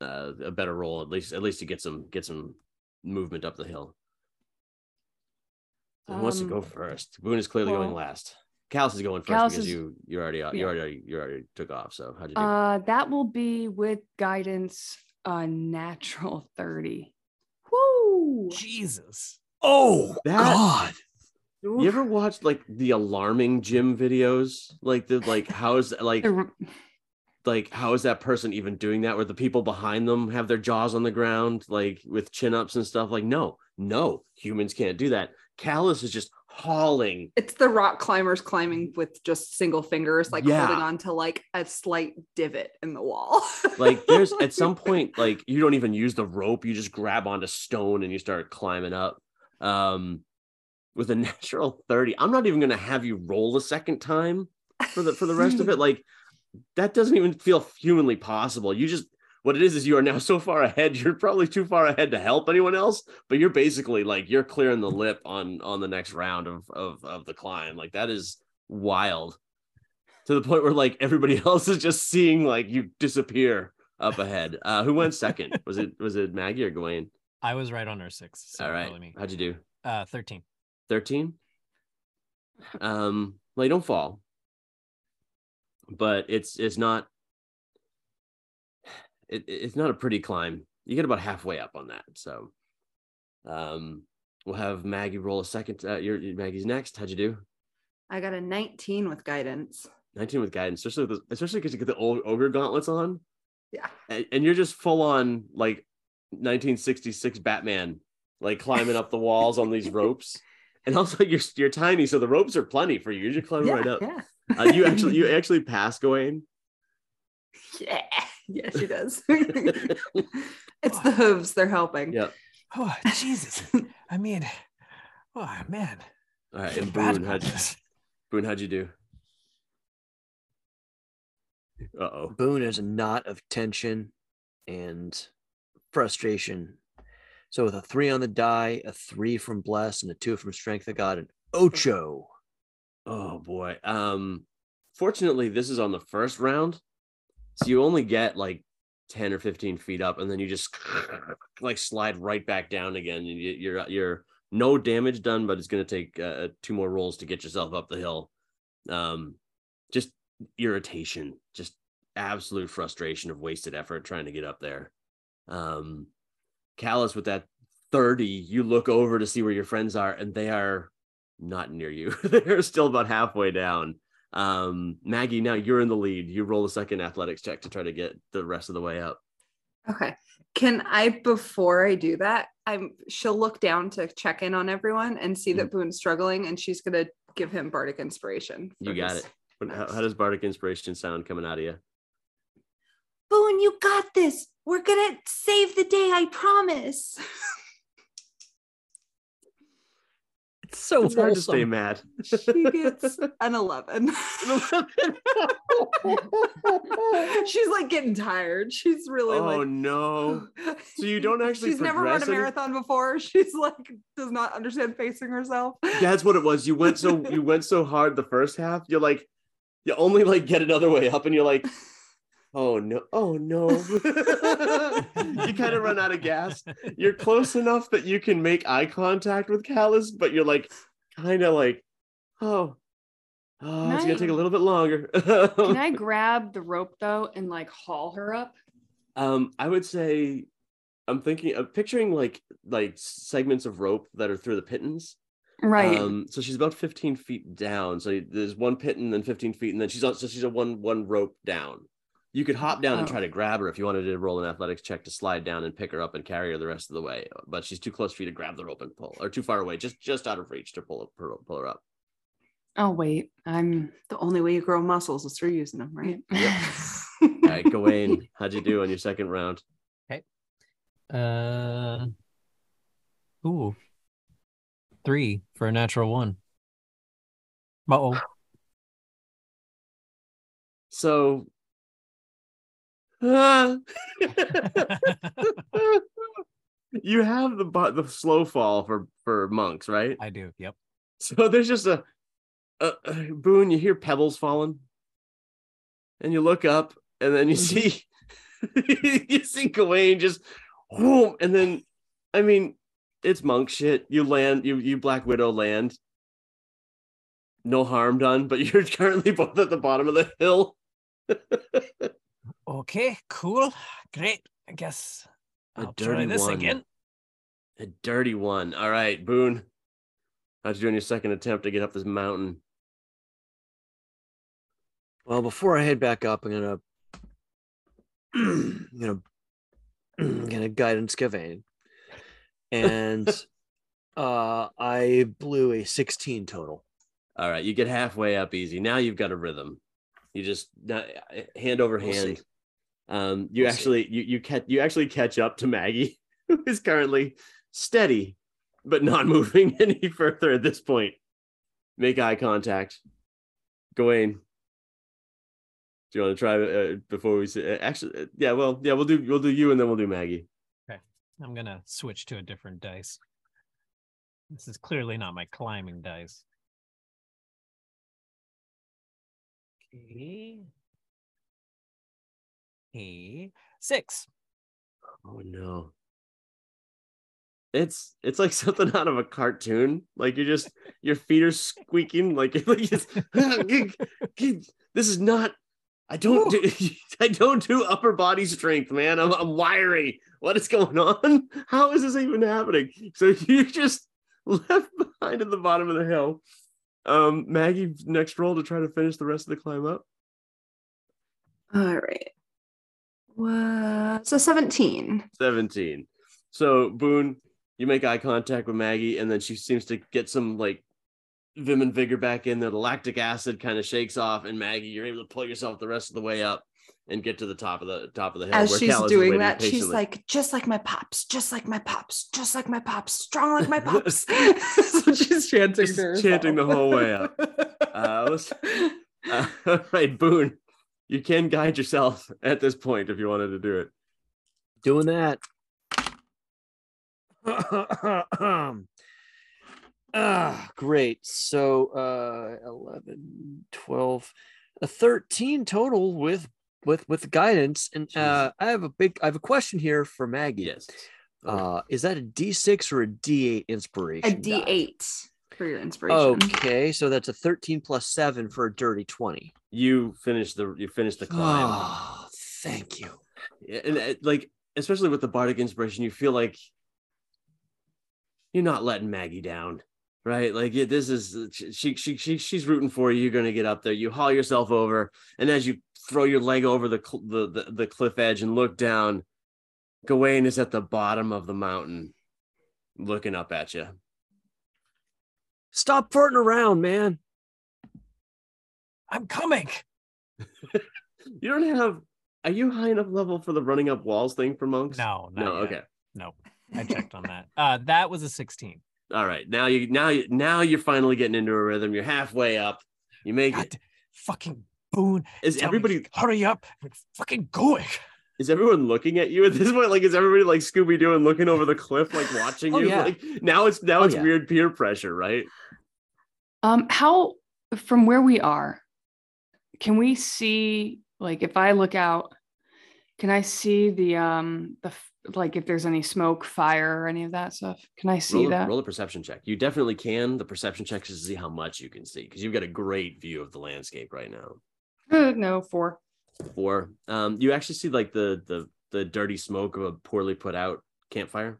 uh, a better roll. At least at least to get some get some movement up the hill. Who um, wants to go first? Boone is clearly well, going last. Callis is going first Callis because is, you you already you yeah. already you already took off. So how'd you do? Uh, that will be with guidance, a natural thirty. Woo! Jesus! Oh that, God! You ever watched like the alarming gym videos? Like the like how's like like how is that person even doing that? Where the people behind them have their jaws on the ground, like with chin ups and stuff. Like no, no humans can't do that. Callis is just hauling. It's the rock climbers climbing with just single fingers, like yeah. holding on to like a slight divot in the wall. Like there's at some point, like you don't even use the rope, you just grab onto stone and you start climbing up. Um, with a natural thirty, I'm not even gonna have you roll a second time for the for the rest of it. Like that doesn't even feel humanly possible. You just what it is is you are now so far ahead, you're probably too far ahead to help anyone else, but you're basically like you're clearing the lip on on the next round of of, of the climb. Like that is wild, to the point where like everybody else is just seeing like you disappear up ahead. Uh, who went second? Was it was it Maggie or Gawain? I was right on her six. So all right, me. How'd you do? Uh, thirteen. Thirteen. Um, well, you don't fall, but it's it's not. It, it's not a pretty climb. You get about halfway up on that. So um, we'll have Maggie roll a second. Uh, your, your Maggie's next. How'd you do? I got a nineteen with guidance. nineteen with guidance, especially with the, especially because you get the old ogre gauntlets on. Yeah. And, and you're just full on like nineteen sixty-six Batman, like climbing up the walls on these ropes. And also you're you're tiny, so the ropes are plenty for you. You're just climbing yeah, right up. Yeah. uh, you actually you actually pass Gawain. Yeah. Yeah, she does. It's oh, the hooves. They're helping. Yeah. Oh, Jesus. I mean, oh, man. All right, and Boone, how'd you, Boone, how'd you do? Uh-oh. Boone is a knot of tension and frustration. So with a three on the die, a three from Bless, and a two from Strength, I got an ocho. Oh, boy. Um, fortunately, this is on the first round. So you only get like ten or fifteen feet up, and then you just like slide right back down again. And you, you're you're no damage done, but it's going to take uh, two more rolls to get yourself up the hill. Um, just irritation, just absolute frustration of wasted effort trying to get up there. Um, Callis, with that thirty, you look over to see where your friends are, and they are not near you. They're still about halfway down. Um, Maggie, now you're in the lead. You roll a second athletics check to try to get the rest of the way up. Okay. Can I, before I do that, I'm she'll look down to check in on everyone and see mm-hmm. that Boone's struggling, and she's going to give him Bardic Inspiration. You got it. How, how does Bardic Inspiration sound coming out of you? Boone, you got this. We're going to save the day, I promise. It's so it's hard to stay mad. She gets an eleven. She's like getting tired. She's really oh, like. Oh no! So you don't actually. She's never run a marathon any... before. She's like does not understand pacing herself. That's what it was. You went so you went so hard the first half. You're like, you only like get another way up, and you're like, oh no, oh no. You kind of run out of gas. You're close enough that you can make eye contact with Callis, but you're like, kind of like, oh, oh can it's I, gonna take a little bit longer. Can I grab the rope though and like haul her up? Um, I would say, I'm thinking, I'm picturing like like segments of rope that are through the pitons. Right. Um, so she's about fifteen feet down. So there's one piton, then fifteen feet, and then she's on. So she's a one one rope down. You could hop down oh. and try to grab her if you wanted to roll an athletics check to slide down and pick her up and carry her the rest of the way. But she's too close for you to grab the rope and pull, or too far away, just just out of reach to pull her, pull her up. Oh, wait. I'm the only way you grow muscles is through using them, right? Yep. All right, Gawain, how'd you do on your second round? Okay. Uh, ooh. Three for a natural one. Uh-oh. So... Ah. You have the the slow fall for for monks, right? I do. Yep. So there's just a, a, a Boone. You hear pebbles falling, and you look up, and then you see you see Gawain just, whoom, and then I mean it's monk shit. You land, you you Black Widow land. No harm done, but you're currently both at the bottom of the hill. Okay, cool, great. I guess I'll try this again. A dirty one. All right, Boone. How'd you do on your second attempt to get up this mountain? Well, before I head back up, I'm gonna, I'm gonna, I'm gonna guidance Gawain, and uh, I blew a sixteen total. All right, you get halfway up easy. Now you've got a rhythm. You just hand over we'll hand. See. Um, you we'll actually see. you you catch you actually catch up to Maggie, who is currently steady but not moving any further at this point. Make eye contact. Gawain, do you want to try uh, before we say, uh, actually? Uh, yeah, well, yeah, we'll do we'll do you and then we'll do Maggie. Okay, I'm gonna switch to a different dice. This is clearly not my climbing dice. Okay. Hey, six. Oh no! It's it's like something out of a cartoon. Like you're just your feet are squeaking. Like, like it's, this is not. I don't do, I don't do upper body strength, man. I'm, I'm wiry. What is going on? How is this even happening? So you just left behind at the bottom of the hill. Um, Maggie, next roll to try to finish the rest of the climb up. All right. What? So seventeen. seventeen. So Boone, you make eye contact with Maggie, and then she seems to get some like vim and vigor back in there. The lactic acid kind of shakes off, and Maggie, you're able to pull yourself the rest of the way up. and get to the top of the top of the hill. As where she's Callis doing that, patiently. She's like, just like my pops, just like my pops, just like my pops, strong like my pops. So she's chanting, just chanting the whole way up. Uh, let's, uh, all right, Boone, you can guide yourself at this point if you wanted to do it. Doing that. Ah, great. So uh, eleven, twelve, a thirteen total with with with guidance. And uh, I have a big I have a question here for Maggie. Yes. Okay. Uh, is that a D six or a D eight inspiration? A D eight die? For your inspiration. Okay, so that's a thirteen plus seven for a dirty twenty. You finish the you finish the climb. Oh, thank you. And uh, like especially with the bardic inspiration, you feel like you're not letting Maggie down, right? Like yeah, this is she she she she's rooting for you. You're gonna get up there. You haul yourself over, and as you throw your leg over the cl- the, the the cliff edge and look down, Gawain is at the bottom of the mountain, looking up at you. Stop farting around, man. I'm coming. You don't have. Are you high enough level for the running up walls thing for monks? No, no. Yet. Okay. No. I checked on that. Uh, that was a sixteen. All right, now you, now you, now you're finally getting into a rhythm. You're halfway up. You make God, it. Fucking Boone. Is everybody me, hurry up? I'm fucking going. Is everyone looking at you at this point? Like, is everybody like Scooby Doo and looking over the cliff, like watching oh, you? Yeah. Like now it's now oh, it's yeah. weird peer pressure, right? Um, how from where we are, can we see? Like, if I look out, can I see the um the like if there's any smoke, fire, or any of that stuff? Can I see roll a, that? Roll a perception check. You definitely can. The perception check is to see how much you can see because you've got a great view of the landscape right now. Uh, no, four. Four. Um, you actually see like the the the dirty smoke of a poorly put out campfire.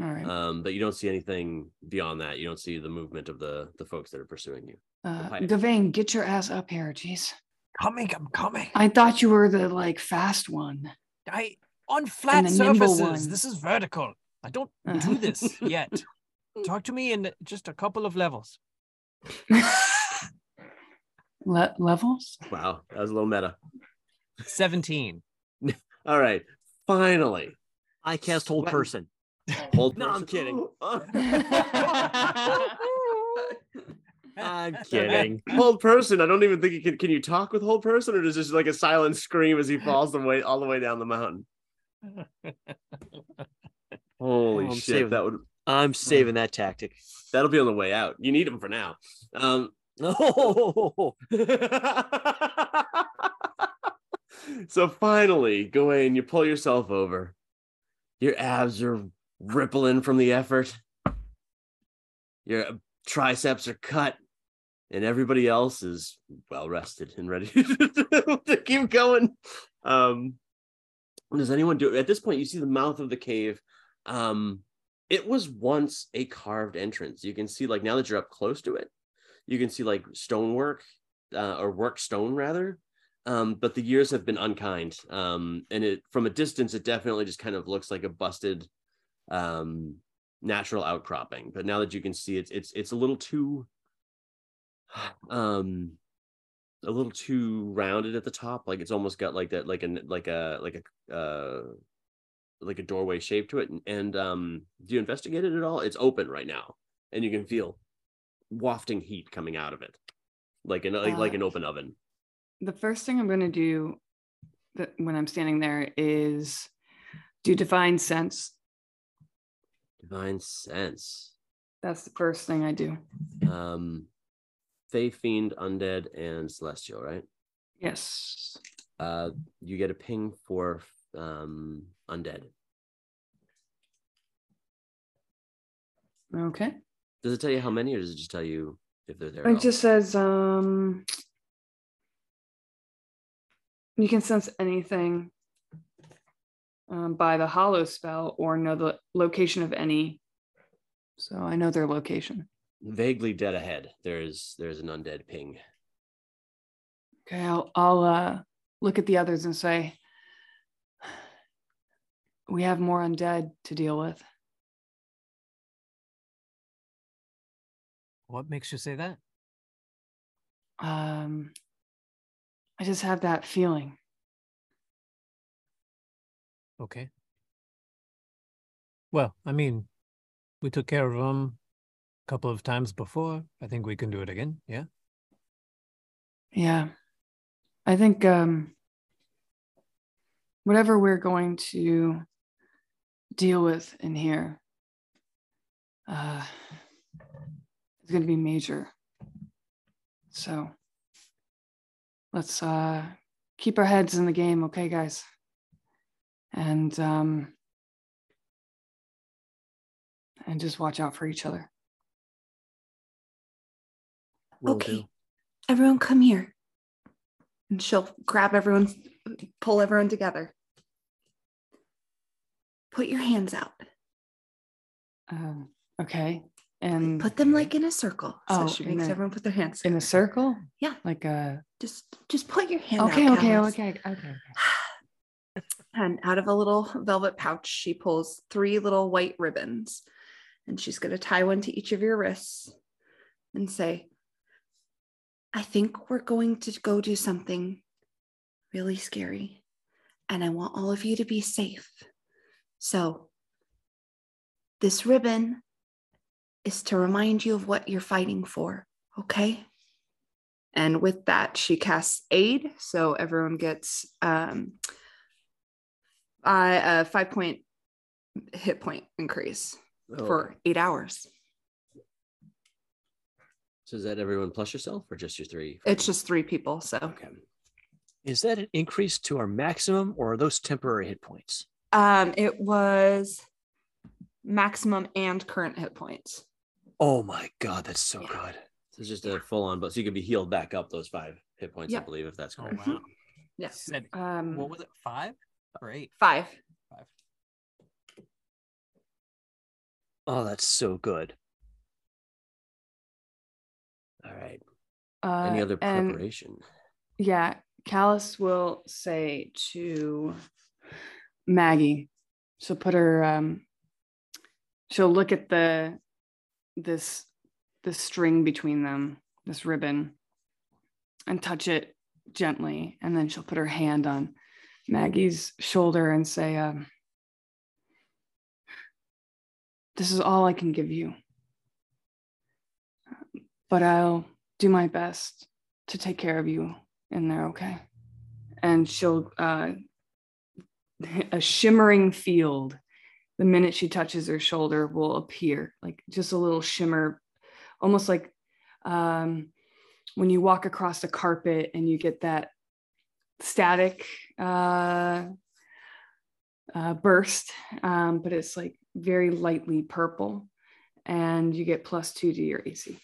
All right. Um, but you don't see anything beyond that. You don't see the movement of the the folks that are pursuing you. Uh, Gawain, get your ass up here, jeez. Coming, I'm coming. I thought you were the like fast one. I. On flat surfaces, this is vertical. I don't do this yet. Talk to me in just a couple of levels. Le- levels? Wow, that was a little meta. seventeen. All right, finally. I cast Hold what? Person. Hold no, person. I'm kidding. I'm kidding. Hold person. I don't even think you can. Can you talk with hold person, or is this just like a silent scream as he falls the way all the way down the mountain? Holy oh, shit! Saving, that would I'm saving that tactic. That'll be on the way out. You need them for now. Um, oh. So finally, Gawain, you pull yourself over. Your abs are rippling from the effort. Your triceps are cut, and everybody else is well rested and ready to keep going. Um. Does anyone do it? At this point, you see the mouth of the cave. Um, it was once a carved entrance. You can see, like, now that you're up close to it, you can see, like, stonework uh, or work stone, rather. Um, but the years have been unkind. Um, and it from a distance, it definitely just kind of looks like a busted um, natural outcropping. But now that you can see it, it's it's a little too... Um, a little too rounded at the top, like it's almost got like that, like a like a like a uh, like a doorway shape to it. And, and um, do you investigate it at all? It's open right now, and you can feel wafting heat coming out of it, like an uh, like an open oven. The first thing I'm going to do that when I'm standing there is do divine sense. Divine sense. That's the first thing I do. Um. Fae, Fiend, Undead, and Celestial, right? Yes. Uh, you get a ping for um, Undead. Okay. Does it tell you how many, or does it just tell you if they're there? It just says um, you can sense anything um, by the hollow spell or know the location of any. So I know their location. Vaguely dead ahead. There's there's an undead ping. Okay, I'll I'll uh, look at the others and say we have more undead to deal with. What makes you say that? Um, I just have that feeling. Okay. Well, I mean, we took care of them a couple of times before. I think we can do it again. Yeah. Yeah. I think um, whatever we're going to deal with in here uh, is going to be major. So let's uh, keep our heads in the game, okay, guys? And um, and just watch out for each other. Will okay, do. Everyone come here. And she'll grab everyone, pull everyone together. Put your hands out. Um, okay. And put them like in a circle. Oh, so she makes a, everyone put their hands in a circle. Yeah, like a just just put your hand. Okay, out, okay, okay, okay, okay. And out of a little velvet pouch, she pulls three little white ribbons, and she's going to tie one to each of your wrists, and say, "I think we're going to go do something really scary, and I want all of you to be safe. So this ribbon is to remind you of what you're fighting for, okay?" And with that, she casts aid, so everyone gets um, a five-point hit point increase oh. for eight hours. So is that everyone plus yourself, or just your three? Friends? It's just three people, so. Okay. Is that an increase to our maximum, or are those temporary hit points? Um, it was maximum and current hit points. Oh my god, that's so yeah. good. So it's just a full on, but so you can be healed back up those five hit points, yeah. I believe, if that's correct. Oh, wow. Yes. Yeah. Um, what was it? Five or eight? Five. Five. Oh, that's so good. All right. Uh, Any other preparation? And, yeah, Callis will say to Maggie. She'll put her. Um, she'll look at the this this string between them, this ribbon, and touch it gently, and then she'll put her hand on Maggie's shoulder and say, um, "This is all I can give you. But I'll do my best to take care of you in there, okay?" And she'll, uh, a shimmering field, the minute she touches her shoulder, will appear, like just a little shimmer, almost like um, when you walk across the carpet and you get that static uh, uh, burst, um, but it's like very lightly purple, and you get plus two to your A C.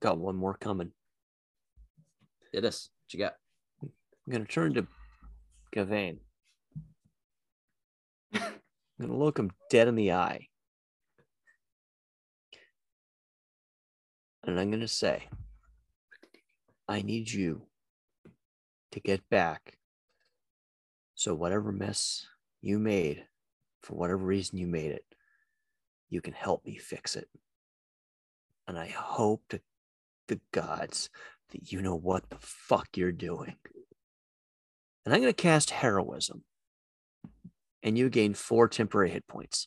Got one more coming. It is. What you got? I'm going to turn to Gawain. I'm going to look him dead in the eye. And I'm going to say, I need you to get back. So whatever mess you made, for whatever reason you made it, you can help me fix it. And I hope to the gods that you know what the fuck you're doing. And I'm going to cast heroism, and you gain four temporary hit points.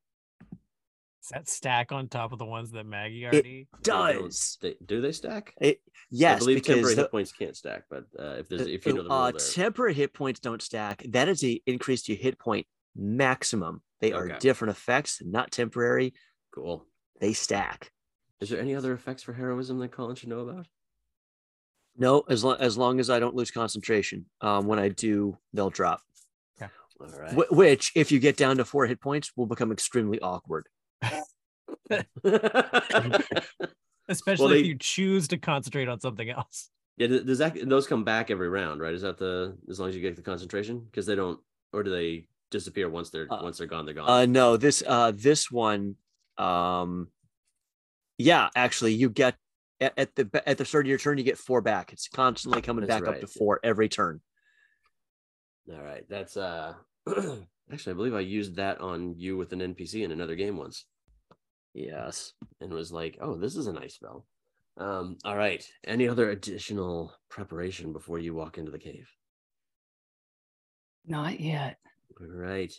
Does that stack on top of the ones that Maggie already it does? They they, do they stack? It, yes, I believe temporary the, hit points can't stack, but uh, if there's if you know the uh, temporary hit points don't stack. That is the increase to hit point maximum. They okay. are different effects, not temporary. Cool. They stack. Is there any other effects for heroism that Colin should know about? No, as, lo- as long as I don't lose concentration. Um, when I do, they'll drop. Yeah. All right. W- which, if you get down to four hit points, will become extremely awkward. Especially well, they, if you choose to concentrate on something else. Yeah, does that those come back every round, right? Is that the as long as you get the concentration? Because they don't, or do they disappear once they're uh, once they're gone? They're gone. Uh, no, this uh, this one. Um, Yeah, actually, you get at, at the at the start of your turn, you get four back. It's constantly coming that's back right. up to four every turn. All right, that's uh, actually, I believe I used that on you with an N P C in another game once. Yes, and was like, oh, this is a nice spell. Um, all right, any other additional preparation before you walk into the cave? Not yet. All right.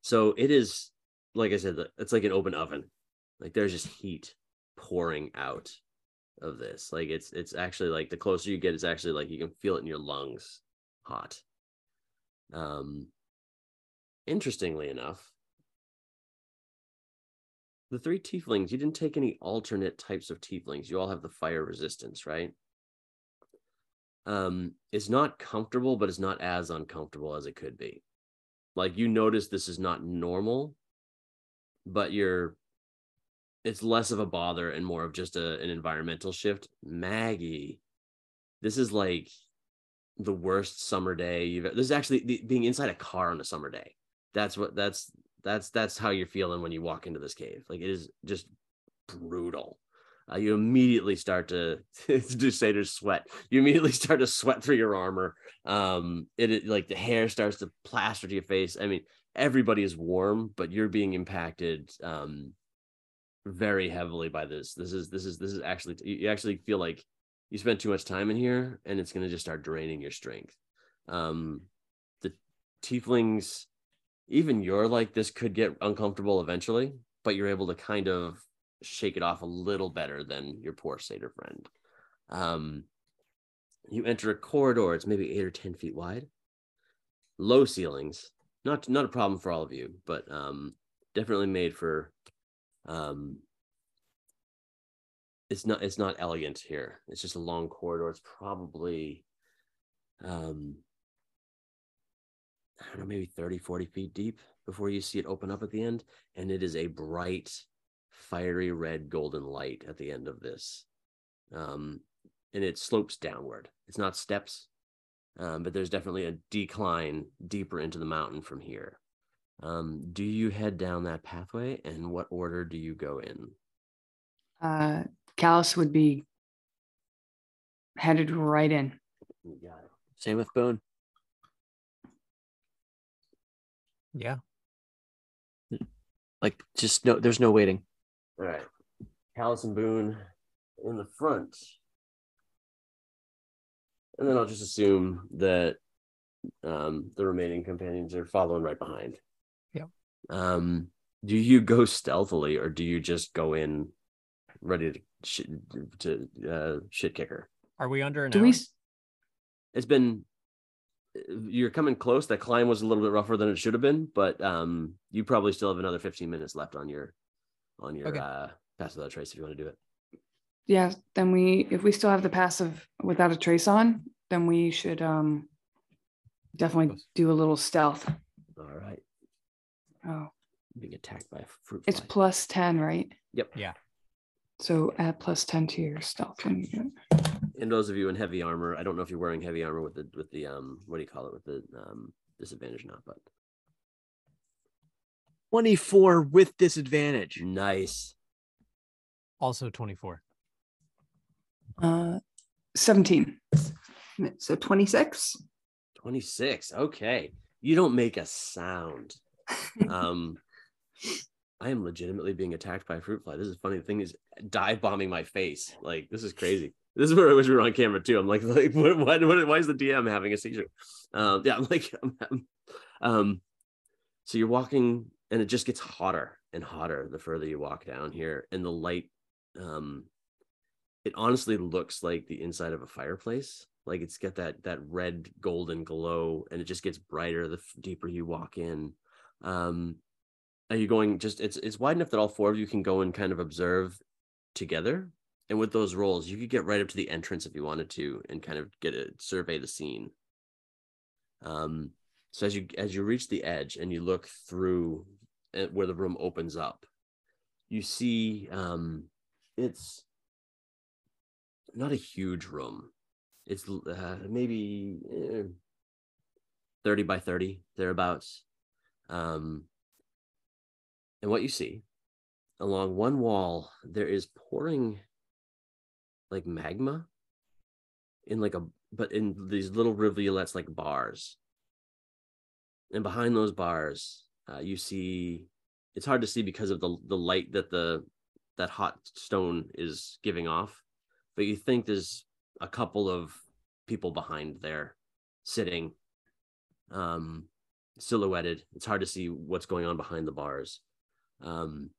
So it is, like I said, it's like an open oven. Like there's just heat pouring out of this. Like it's it's actually like the closer you get, it's actually like you can feel it in your lungs, hot. Um, interestingly enough, the three tieflings, you didn't take any alternate types of tieflings. You all have the fire resistance, right? Um, it's not comfortable, but it's not as uncomfortable as it could be. Like you notice this is not normal, but you're, it's less of a bother and more of just a, an environmental shift. Maggie, this is like the worst summer day you've ever, this is actually the, being inside a car on a summer day. That's what, that's, that's, that's how you're feeling when you walk into this cave. Like it is just brutal. Uh, you immediately start to, to say there's sweat. You immediately start to sweat through your armor. Um, it, it like the hair starts to plaster to your face. I mean, everybody is warm, but you're being impacted um, very heavily by this. This is this is this is actually you actually feel like you spent too much time in here, and it's going to just start draining your strength. Um, the tieflings, even you're like this could get uncomfortable eventually, but you're able to kind of shake it off a little better than your poor satyr friend. Um, you enter a corridor. It's maybe eight or ten feet wide. Low ceilings. Not not a problem for all of you, but um, definitely made for. Um, it's not it's not elegant here. It's just a long corridor. It's probably, um, I don't know, maybe thirty, forty feet deep before you see it open up at the end, and it is a bright, fiery red golden light at the end of this, um, and it slopes downward. It's not steps, um, but there's definitely a decline deeper into the mountain from here. Um, do you head down that pathway, and what order do you go in? Uh, Callis would be headed right in. You got it. Same with Boone. Yeah. Like, just no, there's no waiting. All right, Callis and Boone in the front. And then I'll just assume that um, the remaining companions are following right behind. Yeah. Um, do you go stealthily, or do you just go in ready to shit, to, uh, shit kick her? Are we under an hour? We... It's been... You're coming close. That climb was a little bit rougher than it should have been, but um, you probably still have another fifteen minutes left on your... on your okay. uh, pass without a trace if you want to do it. Yeah, then we, if we still have the passive without a trace on, then we should um, definitely do a little stealth. All right. Oh. Being attacked by a fruit fly. It's plus ten, right? Yep. Yeah. So add plus ten to your stealth when you do it. And those of you in heavy armor, I don't know if you're wearing heavy armor with the, with the um, what do you call it, with the um, disadvantage or not, but... twenty-four with disadvantage. Nice. Also twenty-four. Uh, seventeen. So twenty-six. twenty-six. Okay. You don't make a sound. um, I am legitimately being attacked by a fruit fly. This is funny. The thing is dive bombing my face. Like, this is crazy. This is where I wish we were on camera too. I'm like, like what, what, what, why is the D M having a seizure? Um, yeah, I'm like, I'm, um, so you're walking... And it just gets hotter and hotter the further you walk down here. And the light, um, it honestly looks like the inside of a fireplace. Like it's got that that red golden glow, and it just gets brighter the f- deeper you walk in. Um, are you going just, it's it's wide enough that all four of you can go and kind of observe together. And with those rolls, you could get right up to the entrance if you wanted to and kind of get a survey the scene. Um, so as you as you reach the edge and you look through where the room opens up, you see um, it's not a huge room. It's uh, maybe eh, thirty by thirty, thereabouts. Um, and what you see, along one wall, there is pouring like magma in like a, but in these little rivulets like bars. And behind those bars, Uh, you see, it's hard to see because of the the light that the that hot stone is giving off, but you think there's a couple of people behind there sitting, um, silhouetted. It's hard to see what's going on behind the bars. Um,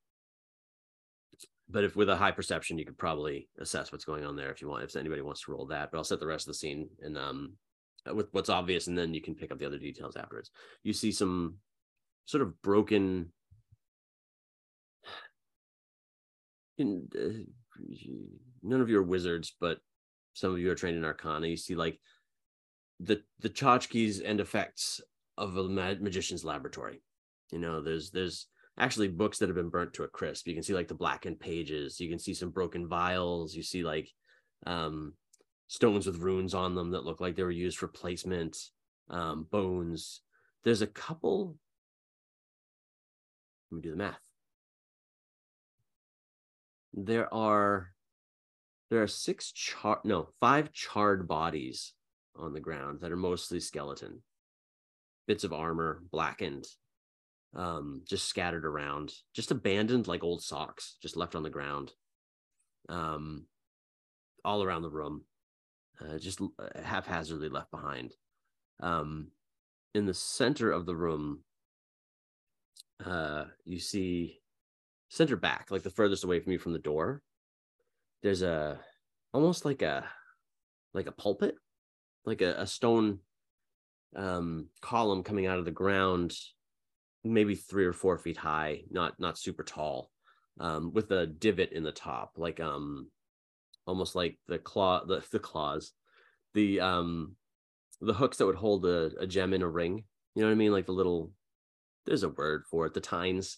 but if with a high perception, you could probably assess what's going on there if you want, if anybody wants to roll that, but I'll set the rest of the scene and um, with what's obvious, and then you can pick up the other details afterwards. You see some sort of broken, in, uh, none of you are wizards, but some of you are trained in Arcana. You see like the the tchotchkes and effects of a mag magician's laboratory. You know, there's there's actually books that have been burnt to a crisp. You can see like the blackened pages. You can see some broken vials. You see like um, stones with runes on them that look like they were used for placement. Um, bones. There's a couple. Let me do the math. There are there are six char no five charred bodies on the ground that are mostly skeleton, bits of armor, blackened. Um, just scattered around, just abandoned like old socks, just left on the ground, um, all around the room, uh, just haphazardly left behind. Um, in the center of the room, uh, you see center back, like the furthest away from you from the door. There's a almost like a like a pulpit, like a, a stone um, column coming out of the ground. Maybe three or four feet high, not not super tall, um, with a divot in the top, like um, almost like the claw, the, the claws, the um, the hooks that would hold a, a gem in a ring. You know what I mean? Like the little, there's a word for it, the tines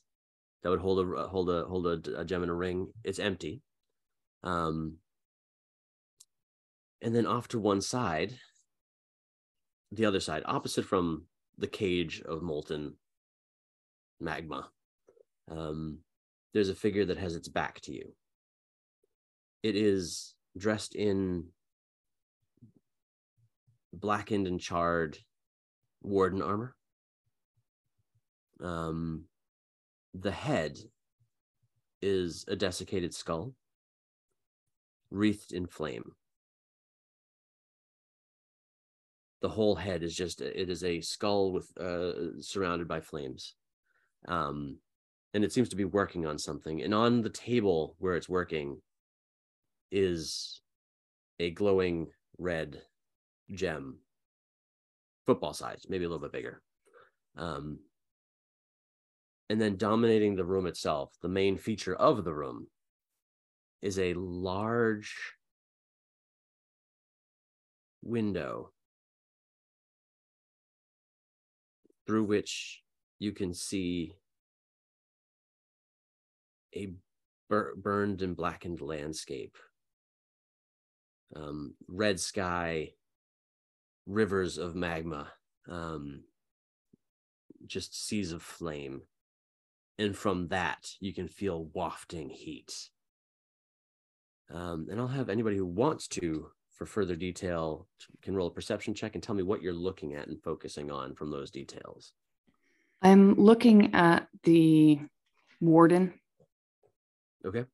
that would hold a hold a hold a, a gem in a ring. It's empty, um, and then off to one side, the other side, opposite from the cage of molten magma, um there's a figure that has its back to you. It is dressed in blackened and charred warden armor. Um the head is a desiccated skull wreathed in flame. The whole head is just it is a skull with uh surrounded by flames. Um, and it seems to be working on something. And on the table where it's working is a glowing red gem, football size, maybe a little bit bigger. Um, and then dominating the room itself, the main feature of the room, is a large window through which you can see a bur burned and blackened landscape. Um, red sky, rivers of magma, um, just seas of flame. And from that, you can feel wafting heat. Um, and I'll have anybody who wants to, for further detail, can roll a perception check and tell me what you're looking at and focusing on from those details. I'm looking at the warden. Okay.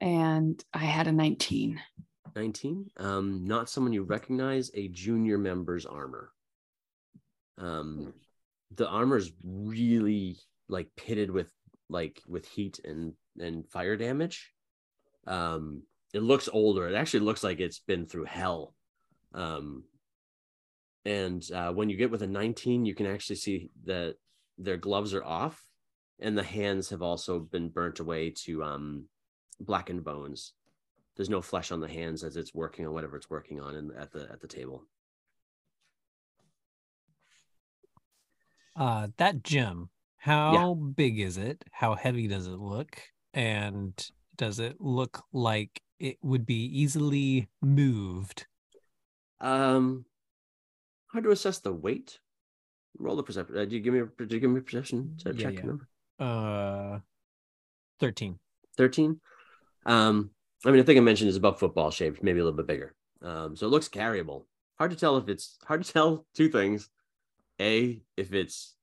And I had a nineteen. nineteen? Um, not someone you recognize, a junior member's armor. Um, the armor's really like pitted with like with heat and and fire damage. Um, it looks older. It actually looks like it's been through hell. Um And uh, when you get with a nineteen, you can actually see that their gloves are off and the hands have also been burnt away to um, blackened bones. There's no flesh on the hands as it's working on whatever it's working on in, at the at the table. Uh, that gem, how yeah. big is it? How heavy does it look? And does it look like it would be easily moved? Um... Hard to assess the weight. Roll the perception. Uh, do you give me? A, do you give me a perception check? Yeah, yeah. Uh, thirteen. Thirteen. Um, I mean, I think I mentioned it's about football shaped, maybe a little bit bigger. Um, so it looks carryable. Hard to tell if it's hard to tell two things. A, if it's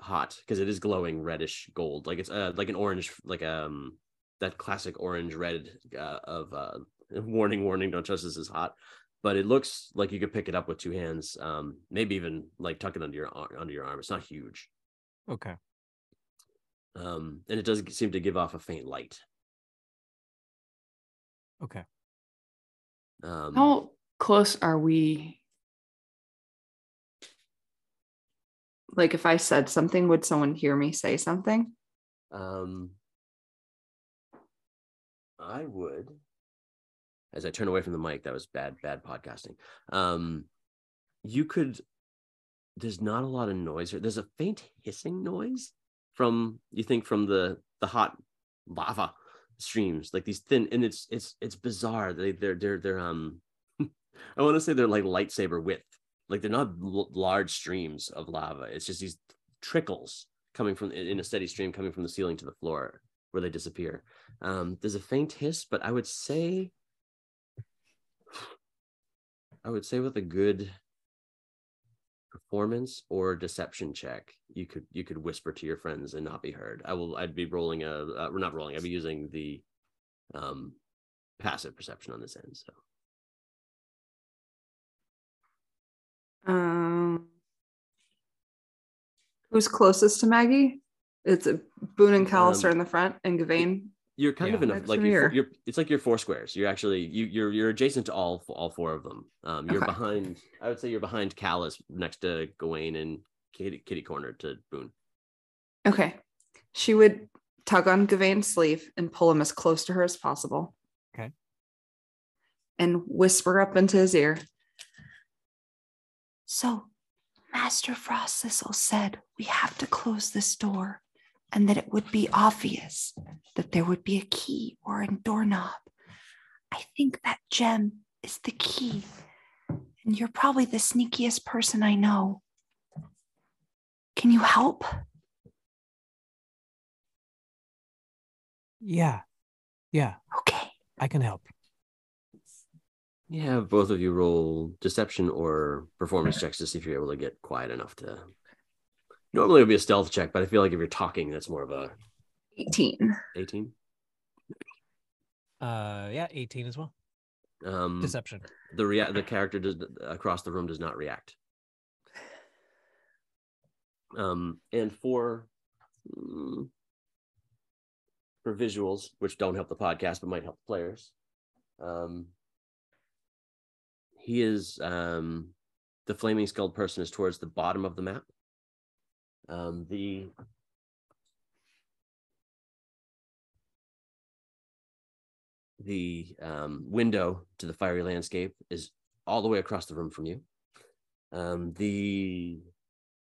hot, because it is glowing reddish gold, like it's uh, like an orange, like um that classic orange red uh, of uh, warning, warning, don't trust this is hot. But it looks like you could pick it up with two hands, um, maybe even like tuck it under your under your arm. It's not huge. Okay. Um, and it does seem to give off a faint light. Okay. Um, How close are we? Like, if I said something, would someone hear me say something? Um, I would. As I turn away from the mic, that was bad, bad podcasting. Um, you could, there's not a lot of noise here. There's a faint hissing noise from, you think, from the, the hot lava streams, like these thin, and it's, it's, it's bizarre. They, they're, they're, they're, um, I want to say they're like lightsaber width. Like they're not l- large streams of lava. It's just these trickles coming from, in a steady stream coming from the ceiling to the floor where they disappear. Um, there's a faint hiss, but I would say, I would say with a good performance or deception check, you could you could whisper to your friends and not be heard. I will. I'd be rolling a. Uh, we're not rolling. I'd be using the um, passive perception on this end. So. Um. Who's closest to Maggie? It's a, Boone and Callis um, are in the front, and Gawain. You're kind yeah. of in a, like you're, you're. It's like you're four squares. You're actually you you're you're adjacent to all all four of them. Um, you're okay. behind. I would say you're behind Callis, next to Gawain, and kitty, kitty corner to Boone. Okay, she would tug on Gawain's sleeve and pull him as close to her as possible. Okay, and whisper up into his ear. So, Master Frostthistle said we have to close this door. And that it would be obvious that there would be a key or a doorknob. I think that gem is the key. And you're probably the sneakiest person I know. Can you help? Yeah. Yeah. Okay. I can help. Yeah, both of you roll deception or performance checks to see if you're able to get quiet enough to... Normally it would be a stealth check, but I feel like if you're talking, that's more of a... eighteen. eighteen? Uh, yeah, eighteen as well. Um, Deception. The rea- the character does, across the room does not react. Um, and for, mm, for visuals, which don't help the podcast, but might help players, um, he is... Um, the flaming skulled person is towards the bottom of the map. Um, the the um, window to the fiery landscape is all the way across the room from you. Um, the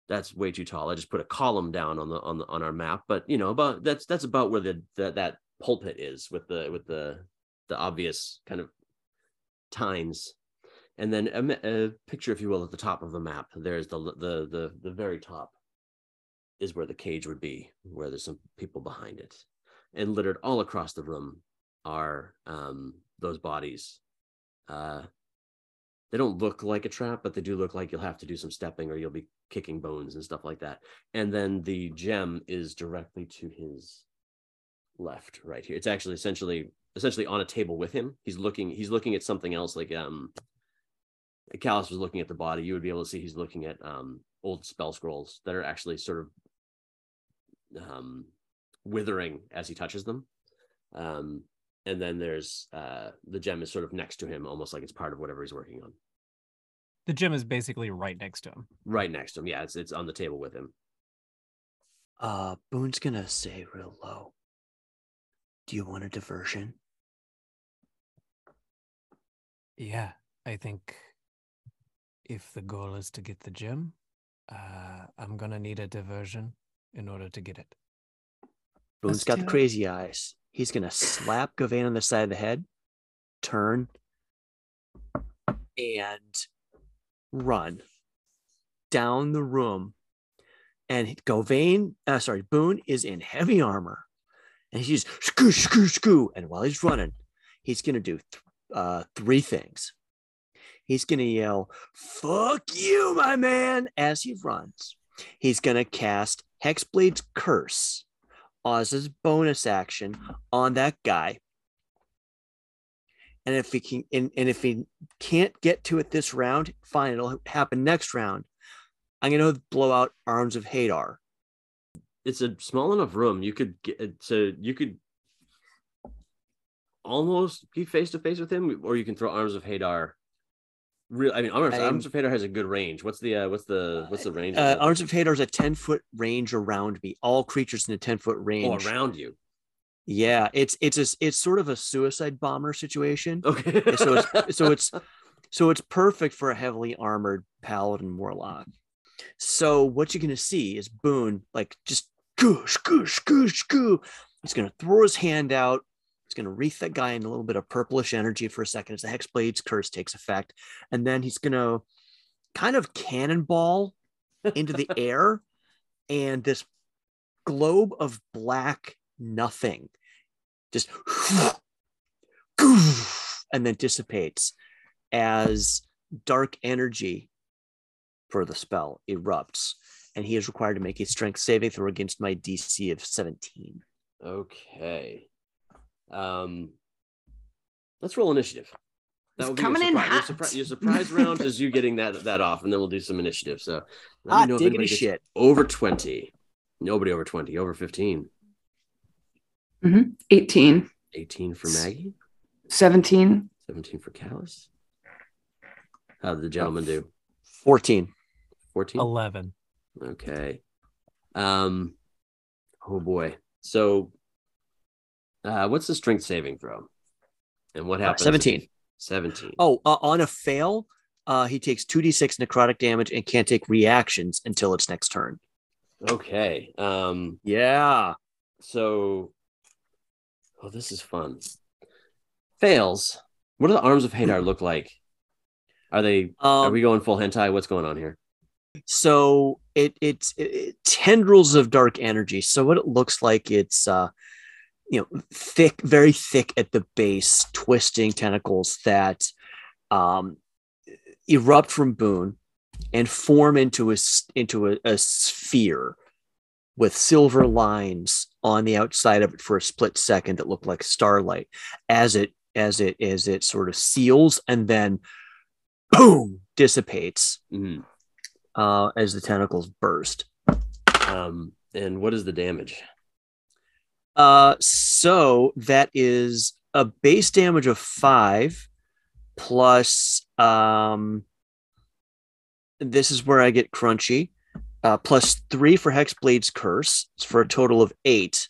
that's way too tall. I just put a column down on the on the on our map, but you know, about that's that's about where the, the that pulpit is with the with the the obvious kind of tines. And then a, a picture, if you will, at the top of the map. There's the the the the very top. Is where the cage would be, where there's some people behind it. And littered all across the room are um, those bodies. Uh, they don't look like a trap, but they do look like you'll have to do some stepping or you'll be kicking bones and stuff like that. And then the gem is directly to his left right here. It's actually essentially essentially on a table with him. He's looking he's looking at something else, like um, Callis was looking at the body. You would be able to see he's looking at um, old spell scrolls that are actually sort of Um, withering as he touches them, um, and then there's uh, the gem is sort of next to him, almost like it's part of whatever he's working on. The gem is basically right next to him. Right next to him, yeah. It's it's on the table with him. Uh, Boone's gonna say real low, "Do you want a diversion?" Yeah, I think if the goal is to get the gem, uh, I'm gonna need a diversion. In order to get it. Boone's got the crazy eyes. He's going to slap Gawain on the side of the head, turn, and run down the room. And Gawain, uh, sorry, Boone is in heavy armor. And he's scoo, scoo, scoo. And while he's running, he's going to do th- uh, three things. He's going to yell, "Fuck you, my man," as he runs. He's going to cast Hexblade's Curse as his bonus action on that guy. And if he can, and, and if he can't get to it this round, fine, it'll happen next round. I'm going to blow out Arms of Hadar. It's a small enough room. You could get so you could almost be face to face with him, or you can throw Arms of Hadar. Real, I mean, Arms, Arms of Hadar has a good range. What's the uh, what's the what's the range? Uh, of Arms of Hadar is a ten foot range around me. All creatures in a ten foot range. Oh, around you. Yeah, it's it's a, it's sort of a suicide bomber situation. Okay, so it's so it's so it's perfect for a heavily armored paladin warlock. So what you're gonna see is Boone like just goosh goosh goosh goo. He's gonna throw his hand out. He's gonna wreath that guy in a little bit of purplish energy for a second as the Hexblade's curse takes effect, and then he's gonna kind of cannonball into the air, and this globe of black. Nothing, just and then dissipates as dark energy for the spell erupts, and he is required to make a strength saving throw against my D C of seventeen. Okay, um, let's roll initiative. That would be coming your surprise, in hot. Your, surpri- your surprise round is you getting that that off, and then we'll do some initiative. So let me know if anybody gets shit. Over twenty. Nobody over twenty. Over fifteen. Mm-hmm. eighteen. eighteen for Maggie. seventeen. seventeen for Callis. How did the gentleman do? fourteen. fourteen? eleven. Okay. Um. Oh, boy. So uh, what's the strength saving throw? And what happens? seventeen. seventeen. Oh, uh, on a fail, uh, he takes two d six necrotic damage and can't take reactions until its next turn. Okay. Um. Yeah. So... Oh, this is fun. Fails. What do the Arms of Hadar look like? Are they? Um, are we going full hentai? What's going on here? So it it's it, it, tendrils of dark energy. So what it looks like, it's uh, you know, thick, very thick at the base, twisting tentacles that um, erupt from Boone and form into a into a, a sphere with silver lines on the outside of it for a split second that looked like starlight as it as it as it sort of seals and then boom dissipates mm. uh, as the tentacles burst. Um, and what is the damage? Uh, so that is a base damage of five plus. Um, this is where I get crunchy. Uh, plus three for Hexblade's curse. It's for a total of eight,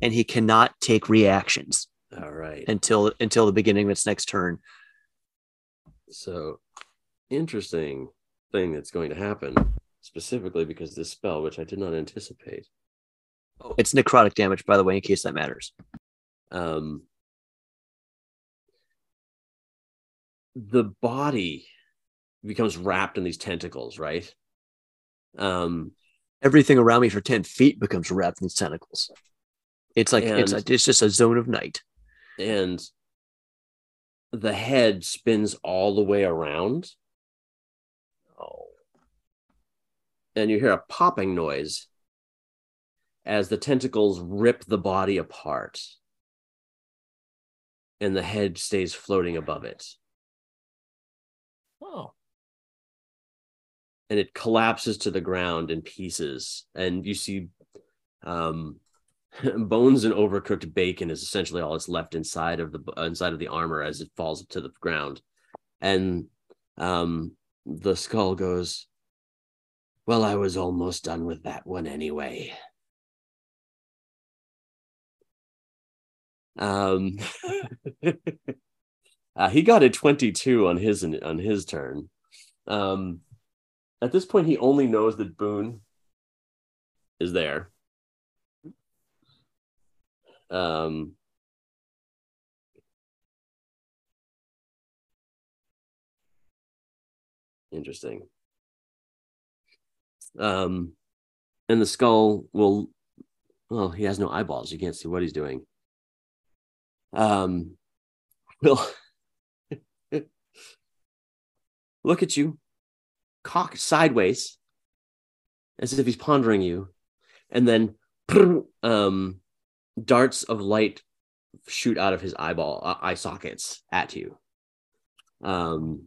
and he cannot take reactions. All right, until until the beginning of its next turn. So, interesting thing that's going to happen specifically because this spell, which I did not anticipate. Oh, it's necrotic damage, by the way, in case that matters. Um, the body becomes wrapped in these tentacles, right? Um, everything around me for ten feet becomes wrapped in tentacles. It's like and, it's like, it's just a zone of night, and the head spins all the way around. Oh, and you hear a popping noise as the tentacles rip the body apart, and the head stays floating above it. Oh. And it collapses to the ground in pieces. And you see um, bones and overcooked bacon is essentially all that's left inside of the inside of the armor as it falls to the ground. And um, the skull goes, "Well, I was almost done with that one anyway." Um, uh, he got a twenty-two on his on his turn. Um, At this point, he only knows that Boone is there. Um, interesting. Um, and the skull will, well, he has no eyeballs. You can't see what he's doing. Um, will look at you. Cock sideways as if he's pondering you, and then um darts of light shoot out of his eyeball uh, eye sockets at you. Um,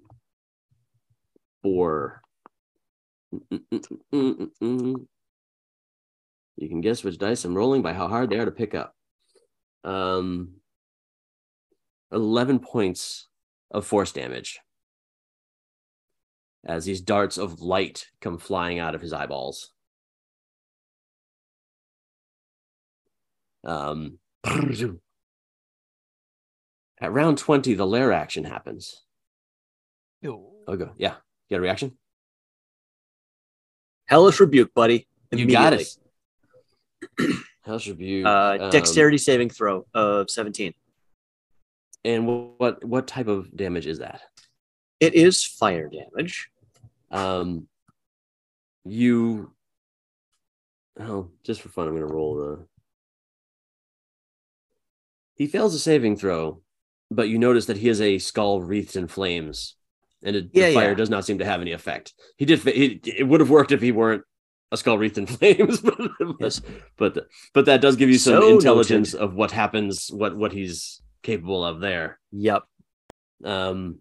or mm, mm, mm, mm, mm. You can guess which dice I'm rolling by how hard they are to pick up. Um, eleven points of force damage as these darts of light come flying out of his eyeballs. Um, at round twenty, the lair action happens. Oh, go. Yeah. You got a reaction? Hellish Rebuke, buddy. You got it. Hellish Rebuke. Uh, dexterity um, saving throw of seventeen. And what what type of damage is that? It is fire damage. Um, you. Oh, just for fun, I'm going to roll the. He fails a saving throw, but you notice that he has a skull wreathed in flames, and a, yeah, the fire yeah. does not seem to have any effect. He did. He, it would have worked if he weren't a skull wreathed in flames, but yes. but but that does give you some so intelligence noted. Of what happens, what what he's capable of there. Yep. Um.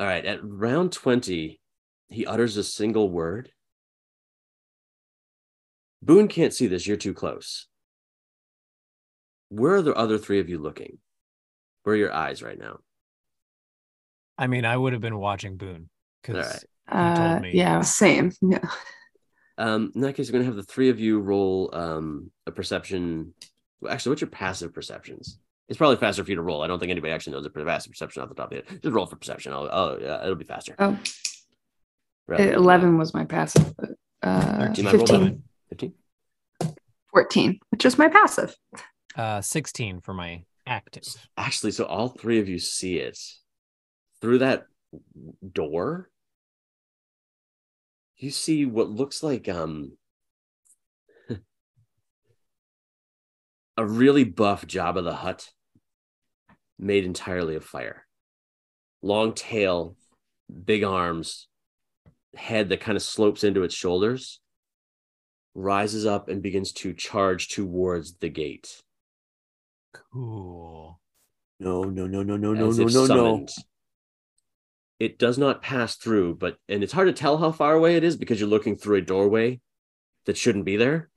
All right. At round twenty, he utters a single word. Boone can't see this. You're too close. Where are the other three of you looking? Where are your eyes right now? I mean, I would have been watching Boone because right. he uh, told me. Yeah, same. No. Um, in that case, we're going to have the three of you roll um, a perception. Well, actually, what's your passive perceptions? It's probably faster for you to roll. I don't think anybody actually knows the passive perception off the top of it. Just roll for perception. I'll, I'll, uh, it'll be faster. Oh. Rather eleven was my passive. Uh, fifteen. fifteen? fourteen, which is my passive. Uh, sixteen for my active. Actually, so all three of you see it through that door. You see what looks like um a really buff Jabba the Hutt made entirely of fire. Long tail, big arms, head that kind of slopes into its shoulders, rises up and begins to charge towards the gate. Cool. No, no, no, no, no, no, no, no, no. It does not pass through, but and it's hard to tell how far away it is because you're looking through a doorway that shouldn't be there.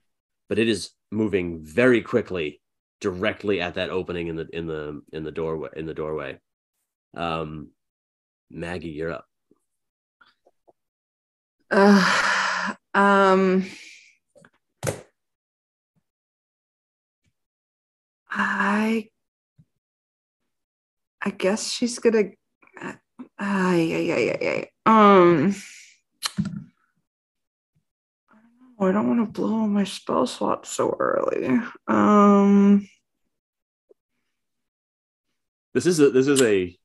But it is moving very quickly, directly at that opening in the in the in the doorway in the doorway. Um, Maggie, you're up. Uh, um. I I guess she's gonna uh, uh, yeah, yeah, yeah, yeah. Um I don't want to blow my spell slot so early. Um This is a this is a a,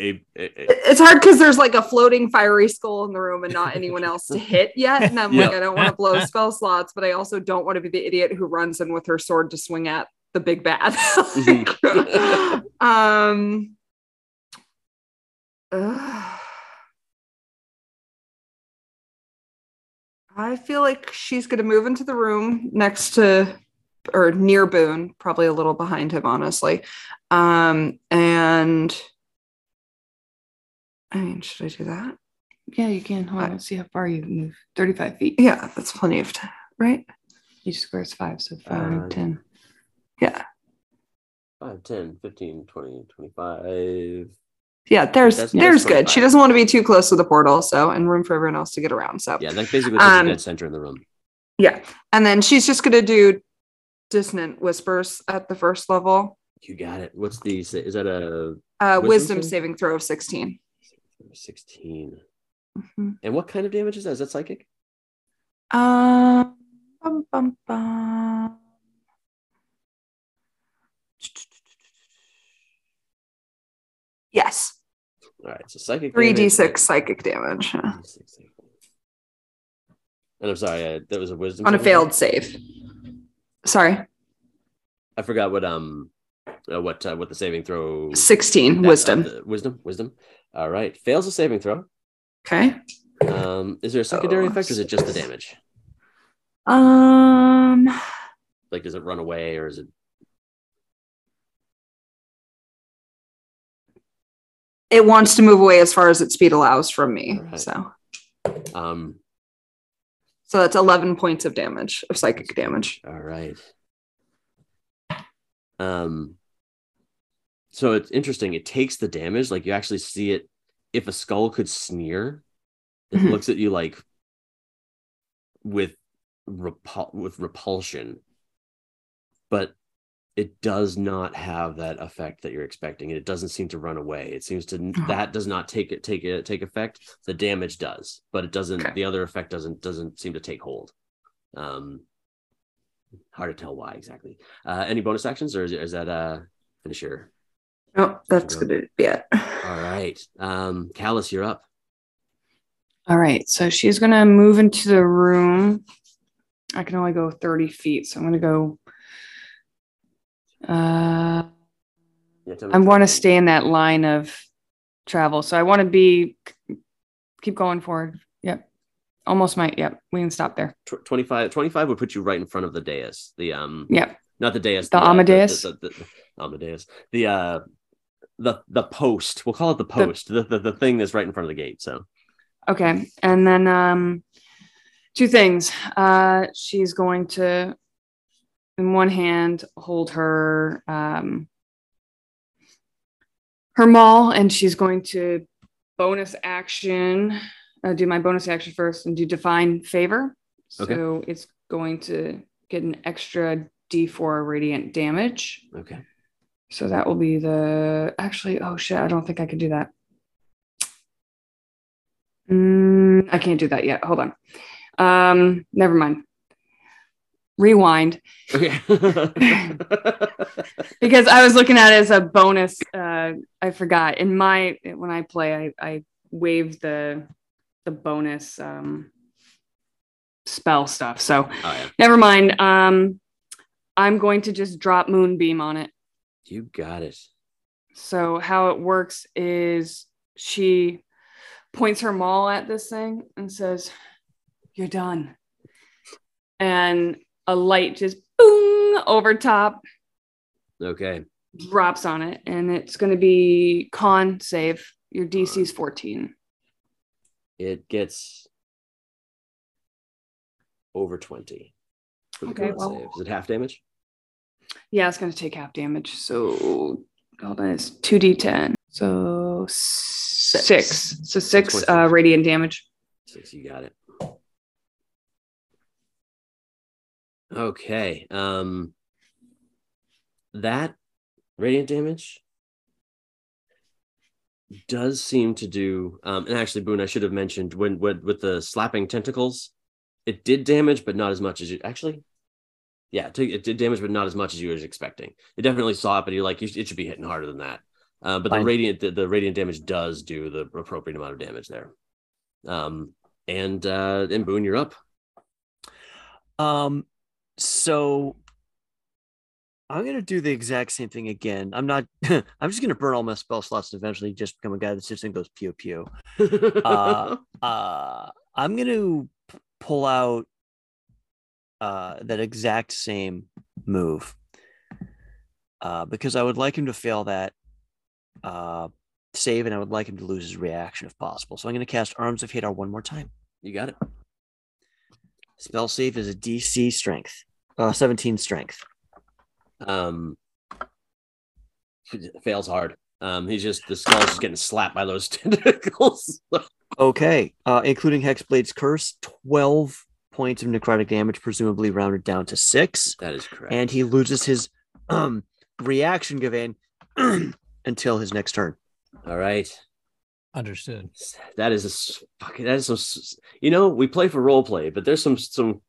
a, a it's hard because there's like a floating fiery skull in the room and not anyone else to hit yet. And I'm yep. like, I don't want to blow spell slots, but I also don't want to be the idiot who runs in with her sword to swing at the big bad. um, uh, I feel like she's going to move into the room next to or near Boone, probably a little behind him, honestly. Um, and I mean, should I do that? Yeah, you can. Hold on, let's see how far you move. thirty-five feet. Yeah, that's plenty of time, right? Each square is five, so five, um, ten. Yeah. five, ten, fifteen, twenty, twenty-five. Yeah, there's that's, there's that's good. She doesn't want to be too close to the portal, so, and room for everyone else to get around. So yeah, that's basically um, the dead center in the room. Yeah. And then she's just going to do dissonant whispers at the first level. You got it. What's the, is that a... Uh, wisdom wisdom saving throw of sixteen. sixteen. Mm-hmm. And what kind of damage is that? Is that psychic? Um, bum, bum, bum. Yes. All right. So psychic three d six psychic damage. And I'm sorry, uh, that was a wisdom on a failed save. Sorry, I forgot what um uh, what uh, what the saving throw. sixteen that, wisdom. Uh, wisdom. Wisdom. All right. Fails a saving throw. Okay. Um, is there a secondary oh, effect, or is it just the damage? Um. Like, does it run away, or is it? It wants to move away as far as its speed allows from me. Right. So um, so that's eleven points of damage, of psychic damage. All right. Um, so it's interesting. It takes the damage. Like, you actually see it. If a skull could sneer, it mm-hmm. looks at you like with repul- with repulsion. But it does not have that effect that you're expecting. It doesn't seem to run away. It seems to that does not take it take it take effect. The damage does, but it doesn't. Okay. The other effect doesn't doesn't seem to take hold. Um, hard to tell why exactly. Uh, any bonus actions, or is, is that uh finish your? Oh, that's gonna be it. All right, um, Callis, you're up. All right, so she's gonna move into the room. I can only go thirty feet, so I'm gonna go. Uh, yeah, I want to stay in that line of travel, so I want to be keep going forward. Yep, almost might. Yep, we can stop there. twenty-five, twenty-five would put you right in front of the dais. The um, yep, not the dais. The, the Amadeus. Uh, the, the, the, the Amadeus. The uh, the the post. We'll call it the post. The, the the the thing that's right in front of the gate. So okay, and then um, two things. Uh, she's going to. In one hand, hold her um, her maul, and she's going to bonus action, uh, do my bonus action first, and do Divine Favor. Okay. So it's going to get an extra D four radiant damage. Okay. So that will be the... Actually, oh shit, I don't think I can do that. Mm, I can't do that yet. Hold on. Um, never mind. Rewind. Okay. Because I was looking at it as a bonus. Uh, I forgot. In my when I play, I, I waive the the bonus um, spell stuff. So oh, yeah. Never mind. Um, I'm going to just drop Moonbeam on it. You got it. So how it works is she points her maul at this thing and says, "You're done," and a light just boom over top. Okay. Drops on it, and it's going to be con save. Your D C is fourteen. It gets over twenty. For the okay. Con well, save. Is it half damage? Yeah, it's going to take half damage. So hold on, it's two d ten. So six. six. So six uh, radiant damage. Six. You got it. Okay. Um, that radiant damage does seem to do, um, and actually, Boone, I should have mentioned when, when with the slapping tentacles, it did damage, but not as much as you actually. Yeah, it did damage, but not as much as you were expecting. It definitely saw it, but you're like, it should be hitting harder than that. Uh, but Fine. the radiant, the, the radiant damage does do the appropriate amount of damage there. Um, and uh, and Boone, you're up. Um. So I'm going to do the exact same thing again. I'm not, I'm just going to burn all my spell slots and eventually just become a guy that sits and goes pew pew. uh, uh, I'm going to p- pull out uh, that exact same move uh, because I would like him to fail that uh, save, and I would like him to lose his reaction if possible. So I'm going to cast Arms of Hadar one more time. You got it. Spell save is a D C strength, uh, seventeen strength. Um, fails hard. Um, he's just the skull's just getting slapped by those tentacles. Okay, uh, including Hexblade's curse, twelve points of necrotic damage, presumably rounded down to six. That is correct. And he loses his um, reaction, Gawain, until his next turn. All right. Understood. That is a fucking. That is some. You know, we play for role play, but there's some some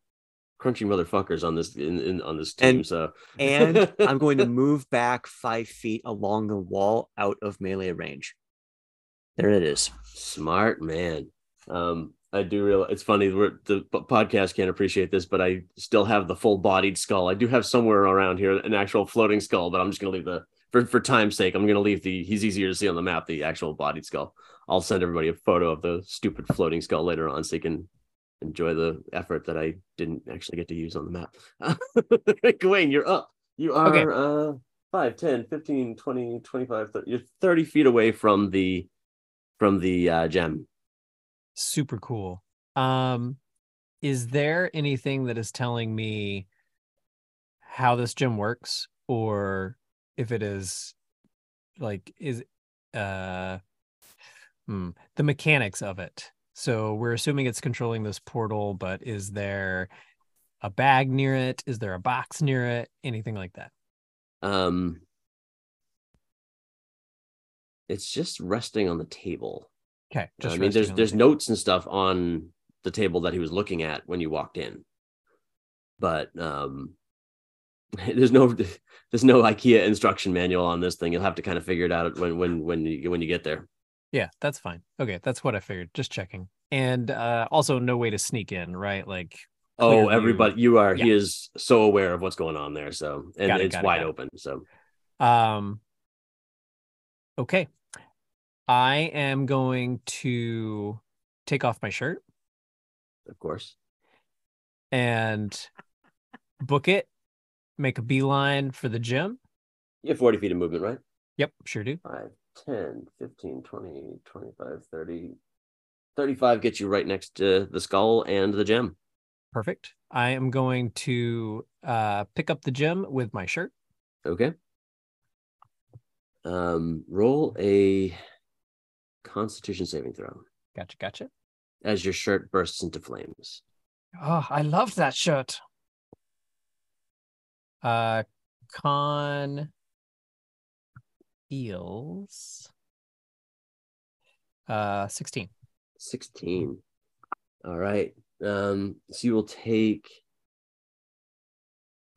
crunchy motherfuckers on this in, in on this team. And, so, and I'm going to move back five feet along the wall, out of melee range. There it is. Smart man. Um, I do realize it's funny. We're, the podcast can't appreciate this, but I still have the full-bodied skull. I do have somewhere around here an actual floating skull, but I'm just gonna leave the for for time's sake. I'm gonna leave the. He's easier to see on the map. The actual bodied skull. I'll send everybody a photo of the stupid floating skull later on so you can enjoy the effort that I didn't actually get to use on the map. Gawain, you're up. You are okay. uh, five, ten, fifteen, twenty, twenty-five, thirty, you're thirty feet away from the from the uh, gem. Super cool. Um, is there anything that is telling me how this gem works, or if it is like is uh hmm, the mechanics of it? So we're assuming it's controlling this portal, but is there a bag near it? Is there a box near it? Anything like that? Um, it's just resting on the table. Okay. Just I mean, there's there's the notes and stuff on the table that he was looking at when you walked in, but um, there's no there's no IKEA instruction manual on this thing. You'll have to kind of figure it out when when when you when you get there. Yeah, that's fine. Okay, that's what I figured. Just checking. And uh, also, no way to sneak in, right? Like, oh, everybody, you are. Yeah. He is so aware of what's going on there. So, and it, it's it, wide it. open. So, um, okay, I am going to take off my shirt, of course, and book it. Make a beeline for the gym. You have forty feet of movement, right? Yep, sure do. five, ten, fifteen, twenty, twenty-five, thirty. thirty-five gets you right next to the skull and the gem. Perfect. I am going to uh, pick up the gem with my shirt. Okay. Um, roll a Constitution saving throw. Gotcha, gotcha. As your shirt bursts into flames. Oh, I love that shirt. Uh, con... Eels. Uh, sixteen. Sixteen. All right. Um, so you will take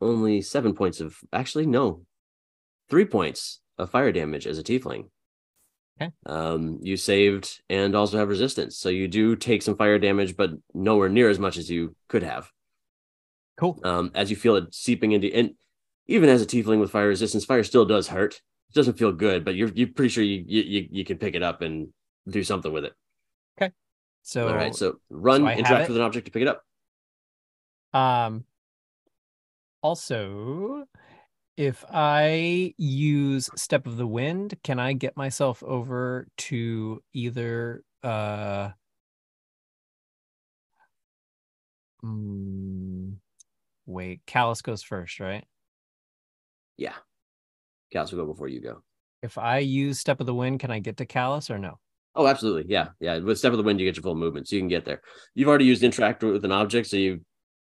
only seven points of actually no, three points of fire damage as a tiefling. Okay. Um, you saved and also have resistance, so you do take some fire damage, but nowhere near as much as you could have. Cool. Um, as you feel it seeping into, and even as a tiefling with fire resistance, fire still does hurt. It doesn't feel good, but you're you're pretty sure you you you can pick it up and do something with it. Okay. So all right. So run, so interact with an object to pick it up. Um. Also, if I use Step of the Wind, can I get myself over to either uh, mm, wait, Callis goes first, right? Yeah. Callis will go before you go. If I use Step of the Wind, can I get to Callis or no? Oh, absolutely. Yeah. Yeah. With Step of the Wind, you get your full movement, so you can get there. You've already used Interact with an Object, so you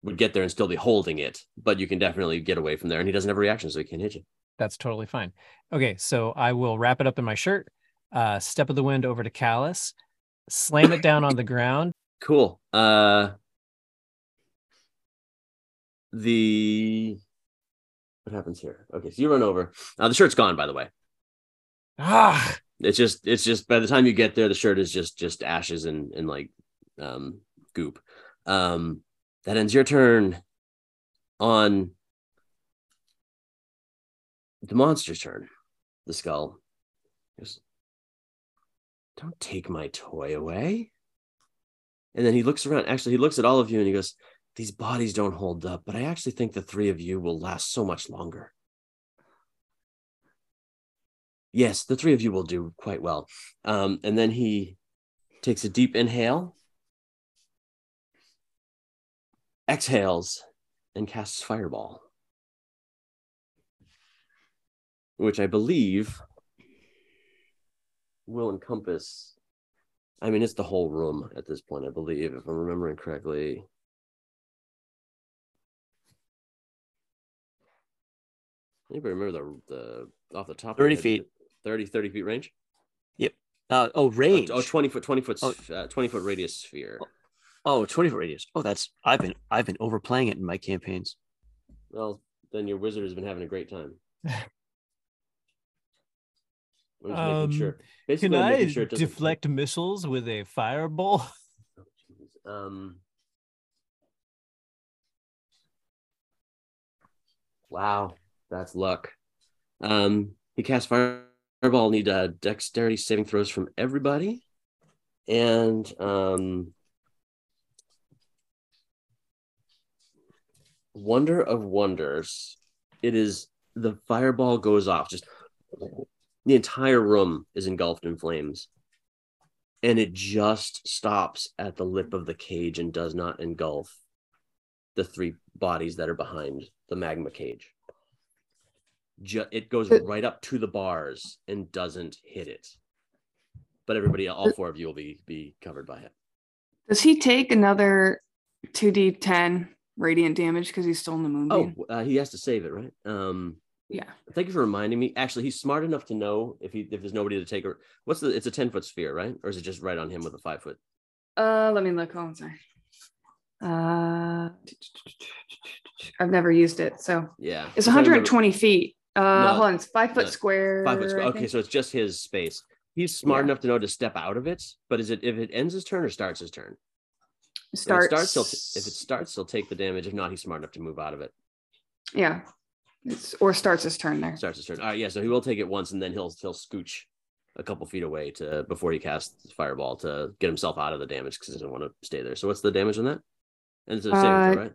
would get there and still be holding it, but you can definitely get away from there. And he doesn't have a reaction, so he can't hit you. That's totally fine. Okay. So I will wrap it up in my shirt, uh, Step of the Wind over to Callis, slam it down on the ground. Cool. Uh, the... What happens here? Okay, so you run over. Uh, the shirt's gone, by the way. Ah, it's just, it's just. By the time you get there, the shirt is just, just ashes and and like, um, goop. Um, that ends your turn. On the monster's turn, the skull. Just, don't take my toy away. And then he looks around. Actually, he looks at all of you and he goes, these bodies don't hold up, but I actually think the three of you will last so much longer. Yes, the three of you will do quite well. Um, and then he takes a deep inhale, exhales, and casts Fireball, which I believe will encompass, I mean, it's the whole room at this point, I believe, if I'm remembering correctly. Anybody remember the, the off the top? thirty feet. thirty, thirty feet range? Yep. Uh, oh, range. Oh, oh, twenty foot, twenty foot, oh. Uh, twenty foot radius sphere. Oh, twenty foot radius. Oh, that's, I've been, I've been overplaying it in my campaigns. Well, then your wizard has been having a great time. um, sure. Basically, can I sure deflect play. missiles with a fireball? Oh, um. Wow. That's luck. Um, he casts Fireball. Need uh, dexterity saving throws from everybody. And um, Wonder of Wonders. It is the fireball goes off. Just the entire room is engulfed in flames. And it just stops at the lip of the cage and does not engulf the three bodies that are behind the magma cage. Ju- it goes right up to the bars and doesn't hit it. But everybody, all four of you will be be covered by it. Does he take another two d ten radiant damage because he's still in the moonbeam? Oh, uh, he has to save it, right? Um, yeah. Thank you for reminding me. Actually, he's smart enough to know if he if there's nobody to take it. What's the? It's a ten foot sphere, right? Or is it just right on him with a five foot? Uh, let me look. Oh, I'm sorry. Uh, I've never used it, so yeah, it's one hundred twenty feet. Uh, no, hold on, it's five foot no, square. Five foot square. Okay, so it's just his space. He's smart yeah. enough to know to step out of it, but is it if it ends his turn or starts his turn? Starts. If it starts, he'll t- if it starts, he'll take the damage. If not, he's smart enough to move out of it. Yeah, it's, or starts his turn there. Starts his turn. All right, yeah. So he will take it once, and then he'll he'll scooch a couple feet away to before he casts fireball to get himself out of the damage because he doesn't want to stay there. So what's the damage on that? And it's a saving uh, throw, right?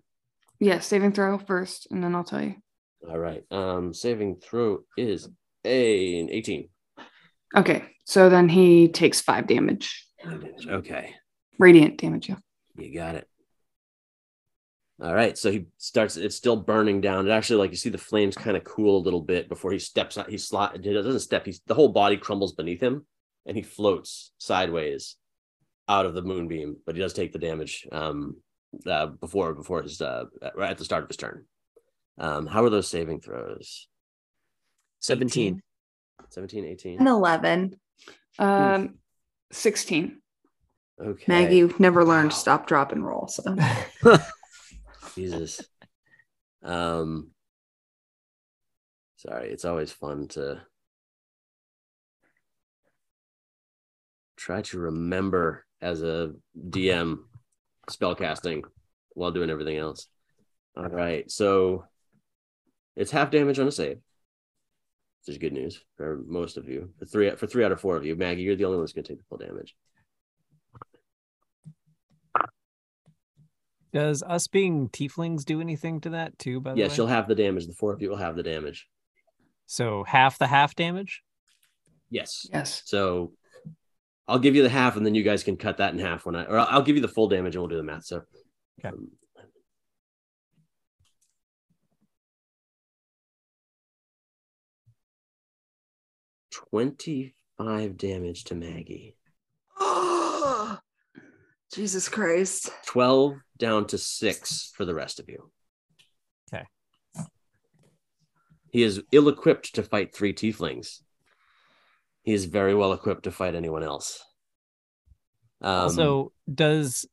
Yeah, saving throw first, and then I'll tell you. All right. Um, saving throw is a, an eighteen. Okay, so then he takes five damage. Okay. Radiant damage, yeah. You got it. All right, so he starts, it's still burning down. It actually, like, you see the flames kind of cool a little bit before he steps out. He slot, he doesn't step. He's, the whole body crumbles beneath him, and he floats sideways out of the moonbeam, but he does take the damage. Um, Uh, before before his uh, right at the start of his turn. Um, how are those saving throws? seventeen. seventeen, eighteen. And eleven. Um, sixteen. Okay. Maggie never learned wow. stop, drop, and roll. So Jesus. Um, sorry, it's always fun to try to remember as a D M spellcasting while doing everything else. All right, so it's half damage on a save, which is good news for most of you. For three, for three out of four of you, Maggie, you're the only one that's going to take the full damage. Does us being tieflings do anything to that too? By the yes, way, yes, you'll have the damage. The four of you will have the damage. So half the half damage. Yes. Yes. So. I'll give you the half, and then you guys can cut that in half when I, or I'll give you the full damage, and we'll do the math. So, okay. Um, twenty-five damage to Maggie. Oh, Jesus Christ! Twelve down to six for the rest of you. Okay. He is ill-equipped to fight three tieflings. He is very well equipped to fight anyone else. Um, also, does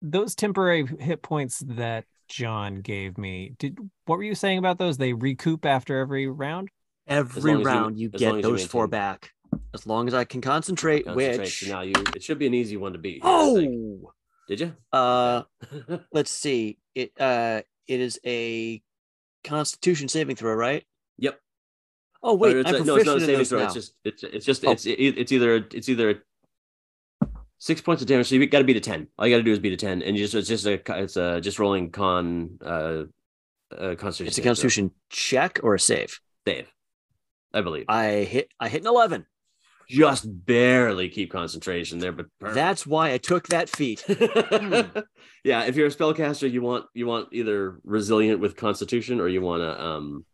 those temporary hit points that John gave me, did what were you saying about those? They recoup after every round? Every round you, you get those you four back. As long as I can concentrate, concentrate which... Now you, it should be an easy one to beat. Oh! Did you? Uh, let's see. It uh, It is a Constitution saving throw, right? Yep. Oh wait, it's I'm a, no, it's not a saving throw. Now. It's just, it's, it's just, oh. it's, it's either, it's either six points of damage. So you got to beat a ten. All you got to do is beat a ten, and you just, it's just a, it's a, just rolling con, uh, uh constitution. It's a constitution throw. Check or a save. Save, I believe. I hit, I hit an eleven. Just barely keep concentration there, but perfect. That's why I took that feat. Yeah, if you're a spellcaster, you want, you want either resilient with constitution, or you want to um,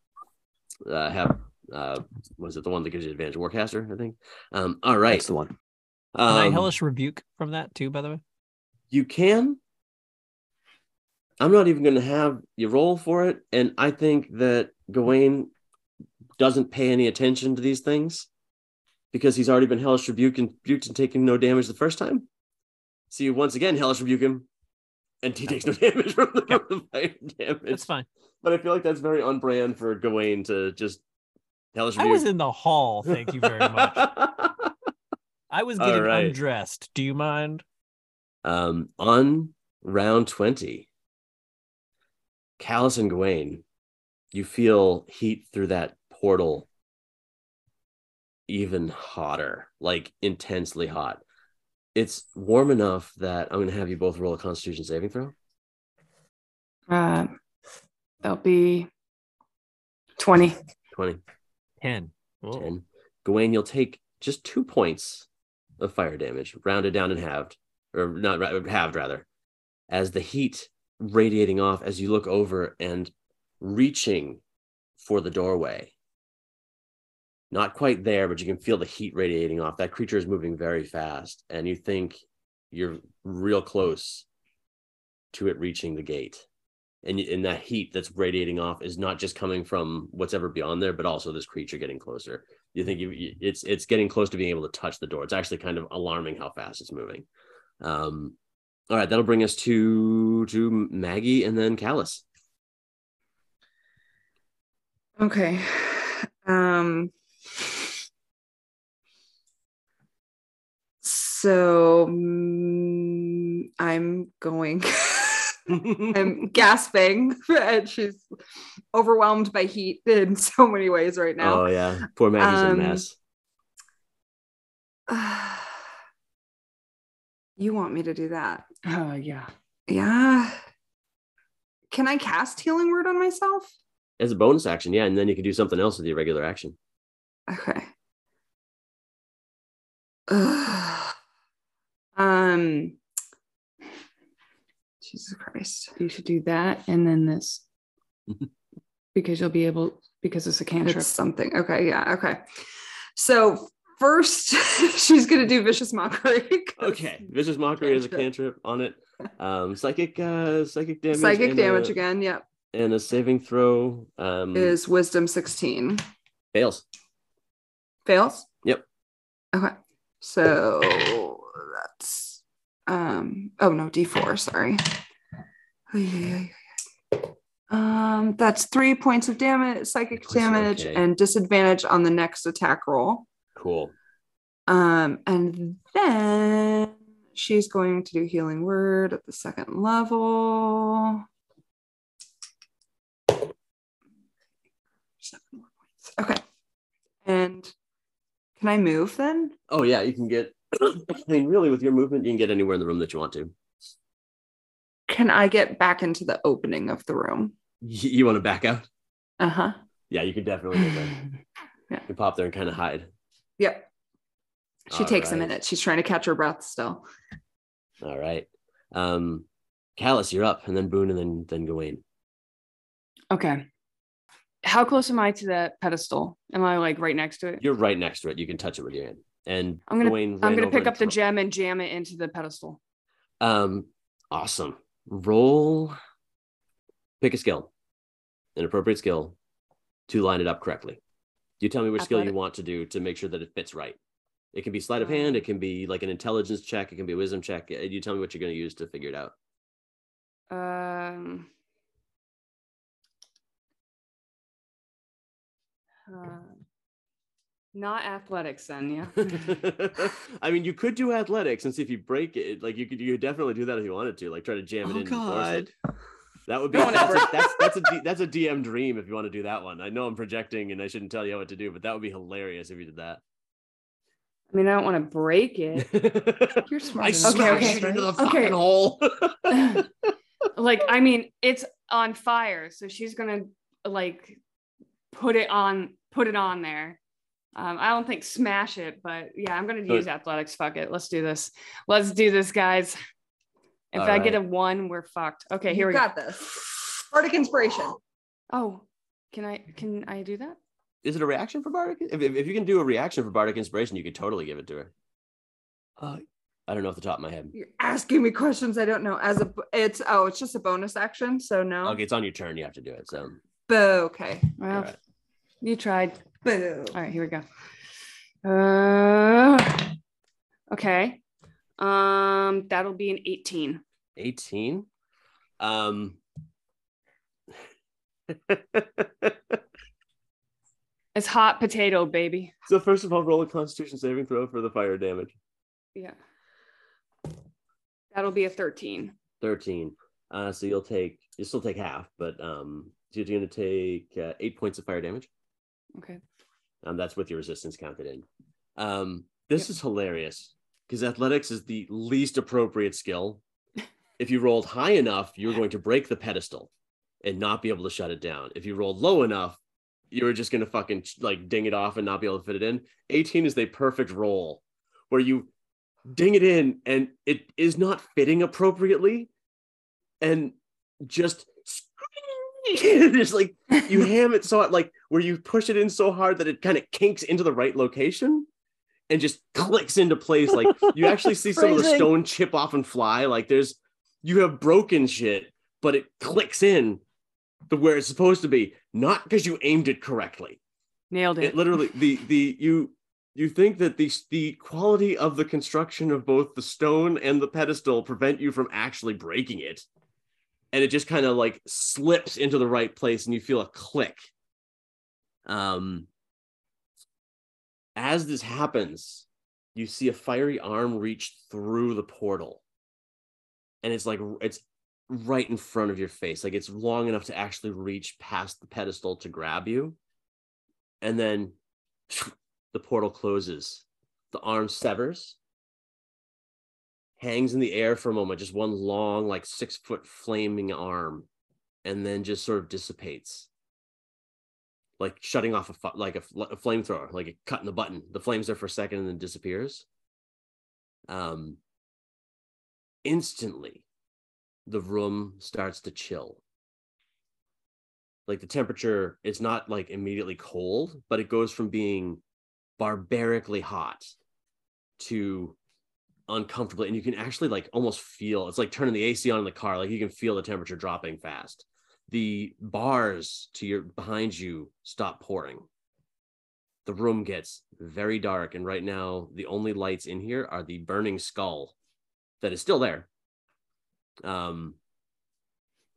uh, have. Uh, was it the one that gives you advantage? Warcaster, I think. Um, all right, that's the one. Um, can I hellish rebuke from that too? By the way, you can. I'm not even going to have you roll for it, and I think that Gawain doesn't pay any attention to these things because he's already been hellish rebuked and, rebuked and taking no damage the first time. So you once again hellish rebuke him, and he takes no damage from the, from the fire damage. That's fine. But I feel like that's very on brand for Gawain to just. I was in the hall, thank you very much. I was getting right. undressed. Do you mind? Um, on round twenty, Callis and Gawain, you feel heat through that portal even hotter, like intensely hot. It's warm enough that I'm going to have you both roll a Constitution saving throw. Uh, that'll be twenty. twenty. ten. Whoa. ten. Gawain, you'll take just two points of fire damage, rounded down and halved, or not halved rather, as the heat radiating off as you look over and reaching for the doorway. Not quite there, but you can feel the heat radiating off. That creature is moving very fast, and you think you're real close to it reaching the gate. And, and that heat that's radiating off is not just coming from what's ever beyond there, but also this creature getting closer. You think you, you, it's it's getting close to being able to touch the door. It's actually kind of alarming how fast it's moving. Um, all right, that'll bring us to, to Maggie and then Callis. Okay. Um... So um, I'm going, I'm gasping, and she's overwhelmed by heat in so many ways right now. Oh yeah, poor Maggie's um, a mess. Uh, you want me to do that? Oh uh, yeah. Yeah. Can I cast Healing Word on myself? As a bonus action, yeah, and then you can do something else with your regular action. Okay. Uh. Um, Jesus Christ! You should do that, and then this, because you'll be able because it's a cantrip. It's something. Okay, yeah, okay. So first, she's gonna do Vicious Mockery. Okay, Vicious Mockery cantrip. Is a cantrip on it. Um, psychic, uh, psychic damage, psychic damage a, again. Yep. And a saving throw um, is Wisdom sixteen. Fails. Fails. Yep. Okay, so. That's um oh no d four, sorry. Um that's three points of damage, psychic damage, okay. And disadvantage on the next attack roll. Cool. Um and then she's going to do Healing Word at the second level. Seven more points. Okay. And can I move then? Oh yeah, you can get I mean, really, with your movement, you can get anywhere in the room that you want to. Can I get back into the opening of the room? You, you want to back out? Uh-huh. Yeah, you can definitely do that. Yeah. You pop there and kind of hide. Yep. She All takes right. a minute. She's trying to catch her breath still. All right. Um, Callis, you're up, and then Boone, and then, then Gawain. Okay. How close am I to that pedestal? Am I, like, right next to it? You're right next to it. You can touch it with your hand. And I'm gonna, Gawain I'm gonna pick up the gem and jam it into the pedestal. Um, awesome. Roll, pick a skill, an appropriate skill to line it up correctly. You tell me which Athletic. skill you want to do to make sure that it fits right. It can be sleight of hand, it can be like an intelligence check, it can be a wisdom check. You tell me what you're gonna use to figure it out. Um. Uh... Not athletics, then, yeah. I mean, you could do athletics, and see if you break it. Like, you could, you could definitely do that if you wanted to. Like, try to jam it oh, in. Oh God, and that would be that's, that's that's a that's a D M dream if you want to do that one. I know I'm projecting, and I shouldn't tell you what to do, but that would be hilarious if you did that. I mean, I don't want to break it. You're smart. I smashed it into the fucking okay. hole. Like, I mean, it's on fire, so she's gonna like put it on, put it on there. Um, I don't think smash it, but yeah, I'm going to use athletics. Fuck it. Let's do this. Let's do this, guys. If All I right. get a one, we're fucked. Okay, here you we got go. this. Bardic Inspiration. Oh, can I can I do that? Is it a reaction for Bardic? If, if, if you can do a reaction for Bardic Inspiration, you could totally give it to her. Uh, I don't know off the top of my head. You're asking me questions I don't know. As a it's oh, it's just a bonus action, so no. Okay, it's on your turn. You have to do it. So. But okay. Well, right. you tried. All right, here we go. Uh, okay. Um, that'll be an eighteen. eighteen? Um. It's hot potato, baby. So first of all, roll a Constitution saving throw for the fire damage. Yeah. That'll be a thirteen. thirteen. Uh, so you'll take, you'll still take half, but um, so you're going to take uh, eight points of fire damage. Okay. Um, that's with your resistance counted in. Um, this yep. is hilarious because athletics is the least appropriate skill. If you rolled high enough, you're going to break the pedestal and not be able to shut it down. If you rolled low enough, you were just going to fucking like ding it off and not be able to fit it in. eighteen is the perfect roll where you ding it in and it is not fitting appropriately. And just, just like you ham it so like where you push it in so hard that it kind of kinks into the right location and just clicks into place. Like you actually see some of the stone chip off and fly. Like there's, you have broken shit, but it clicks in to where it's supposed to be, not because you aimed it correctly. Nailed it. It literally, the, the, you, you think that the, the quality of the construction of both the stone and the pedestal prevent you from actually breaking it. And it just kind of like slips into the right place and you feel a click. Um, as this happens, you see a fiery arm reach through the portal. And it's like, it's right in front of your face. Like it's long enough to actually reach past the pedestal to grab you. And then the portal closes. The arm severs. Hangs in the air for a moment, just one long, like six foot flaming arm, and then just sort of dissipates, like shutting off a like a, a flamethrower, like a cut in the button. The flame's there for a second and then disappears. Um, instantly, the room starts to chill. Like the temperature, it's not like immediately cold, but it goes from being barbarically hot to uncomfortably, and you can actually like almost feel it's like turning the A C on in the car. Like you can feel the temperature dropping fast. The bars to your behind you stop pouring. The room gets very dark, and right now the only lights in here are the burning skull that is still there, um,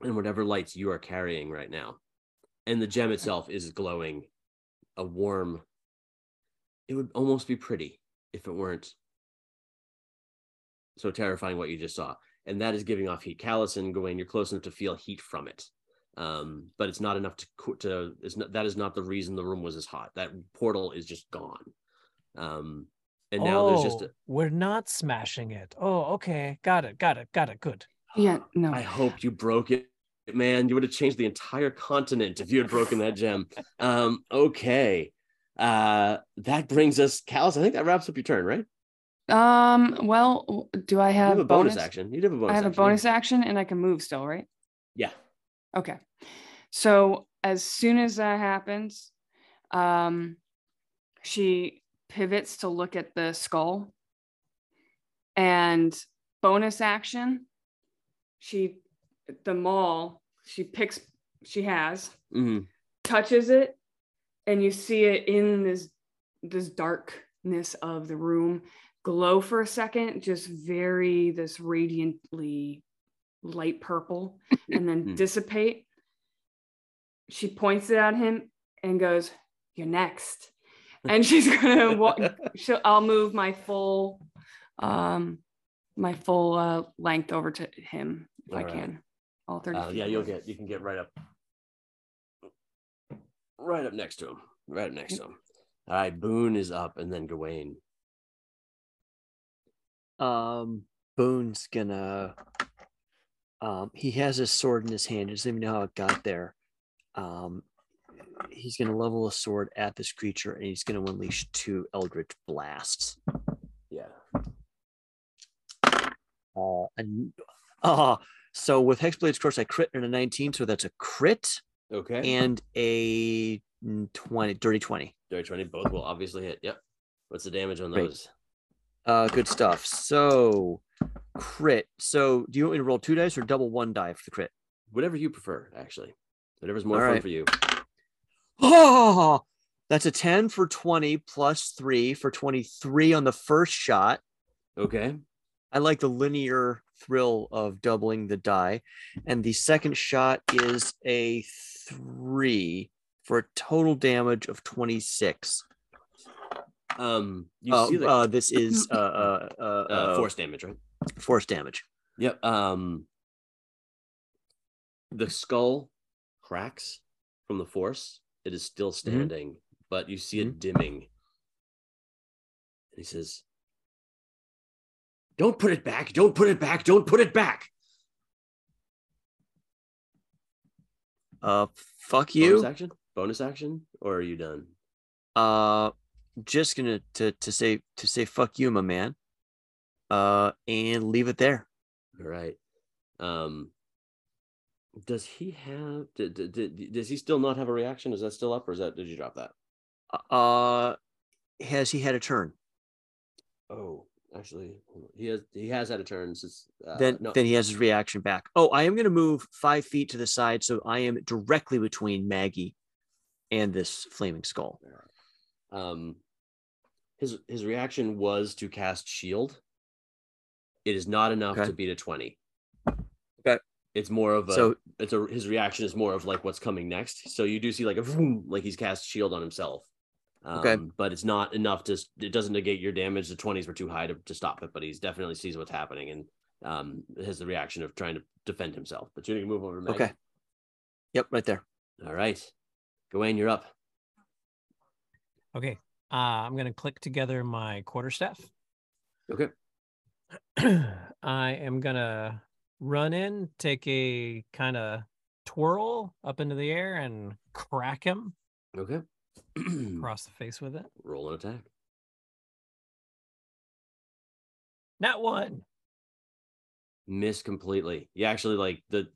and whatever lights you are carrying right now. And the gem itself is glowing a warm. It would almost be pretty if it weren't so terrifying what you just saw. And that is giving off heat. Callis and Gawain, you're close enough to feel heat from it. Um, but it's not enough to, to it's not, that is not the reason the room was as hot. That portal is just gone. Um, and now oh, there's just a, we're not smashing it. Oh, okay. Got it. Got it. Got it. Good. Yeah, no. I hope you broke it, man. You would have changed the entire continent if you had broken that gem. Um, okay. Uh, that brings us, Callis, I think that wraps up your turn, right? Um, well, do I have, have a bonus? bonus action? You have a bonus I have action, a bonus yeah. action and I can move still, right? Yeah. Okay. So as soon as that happens, um, she pivots to look at the skull, and bonus action, she, the maul, she picks, she has, mm-hmm. touches it, and you see it in this, this darkness of the room glow for a second, just very this radiantly light purple, and then dissipate. She points it at him and goes, "You're next." And she's gonna walk. She'll, I'll move my full, um, my full uh, length over to him if all I right. can. All thirty. Uh, yeah, you'll get. You can get right up, right up next to him. Right up next to him. All right, Boone is up, and then Gawain. Um, Boone's gonna, um, he has his sword in his hand. He doesn't even know how it got there. Um, he's gonna level a sword at this creature, and he's gonna unleash two Eldritch blasts. Yeah. Uh, and uh, so with Hexblade's Curse, I crit in a nineteen, so that's a crit. Okay. And a twenty, dirty twenty. Dirty twenty, both will obviously hit. Yep. What's the damage on those? Right. Uh, good stuff. So, crit. So, do you want me to roll two dice or double one die for the crit? Whatever you prefer, actually. Whatever's more All fun right. for you. Oh, that's a ten for twenty plus three for twenty-three on the first shot. Okay. I like the linear thrill of doubling the die. And the second shot is a three for a total damage of twenty-six. Um, you uh, see that uh, this is uh, uh, uh, uh, force damage, right? Force damage. Yep. Um, the skull cracks from the force. It is still standing, mm-hmm. but you see it mm-hmm. dimming. And he says, "Don't put it back! Don't put it back! Don't put it back!" Uh, fuck you. Bonus action? bonus action, or are you done? Uh, just gonna to to say to say fuck you, my man. Uh, and leave it there. All right. Um, does he have? D- d- d- does he still not have a reaction? Is that still up, or is that? Did you drop that? Uh, has he had a turn? Oh, actually, he has. He has had a turn since. Uh, then, no. then he has his reaction back. Oh, I am going to move five feet to the side, so I am directly between Maggie and this flaming skull. Um, his his reaction was to cast shield. It is not enough okay. to beat a twenty. Okay. It's more of a. So, it's a. His reaction is more of like what's coming next. So you do see like a vroom, like he's cast shield on himself. Um, okay. But it's not enough to, it doesn't negate your damage. The twenties were too high to, to stop it, but he's definitely sees what's happening and um, has the reaction of trying to defend himself. But you can move over to Maggie. Okay. Yep, right there. All right. Gawain, you're up. Okay. Uh, I'm going to click together my quarterstaff. Okay. I am going to run in, take a kind of twirl up into the air and crack him. Okay. Cross the face with it. Roll an attack. Not one. Miss completely. You actually like the.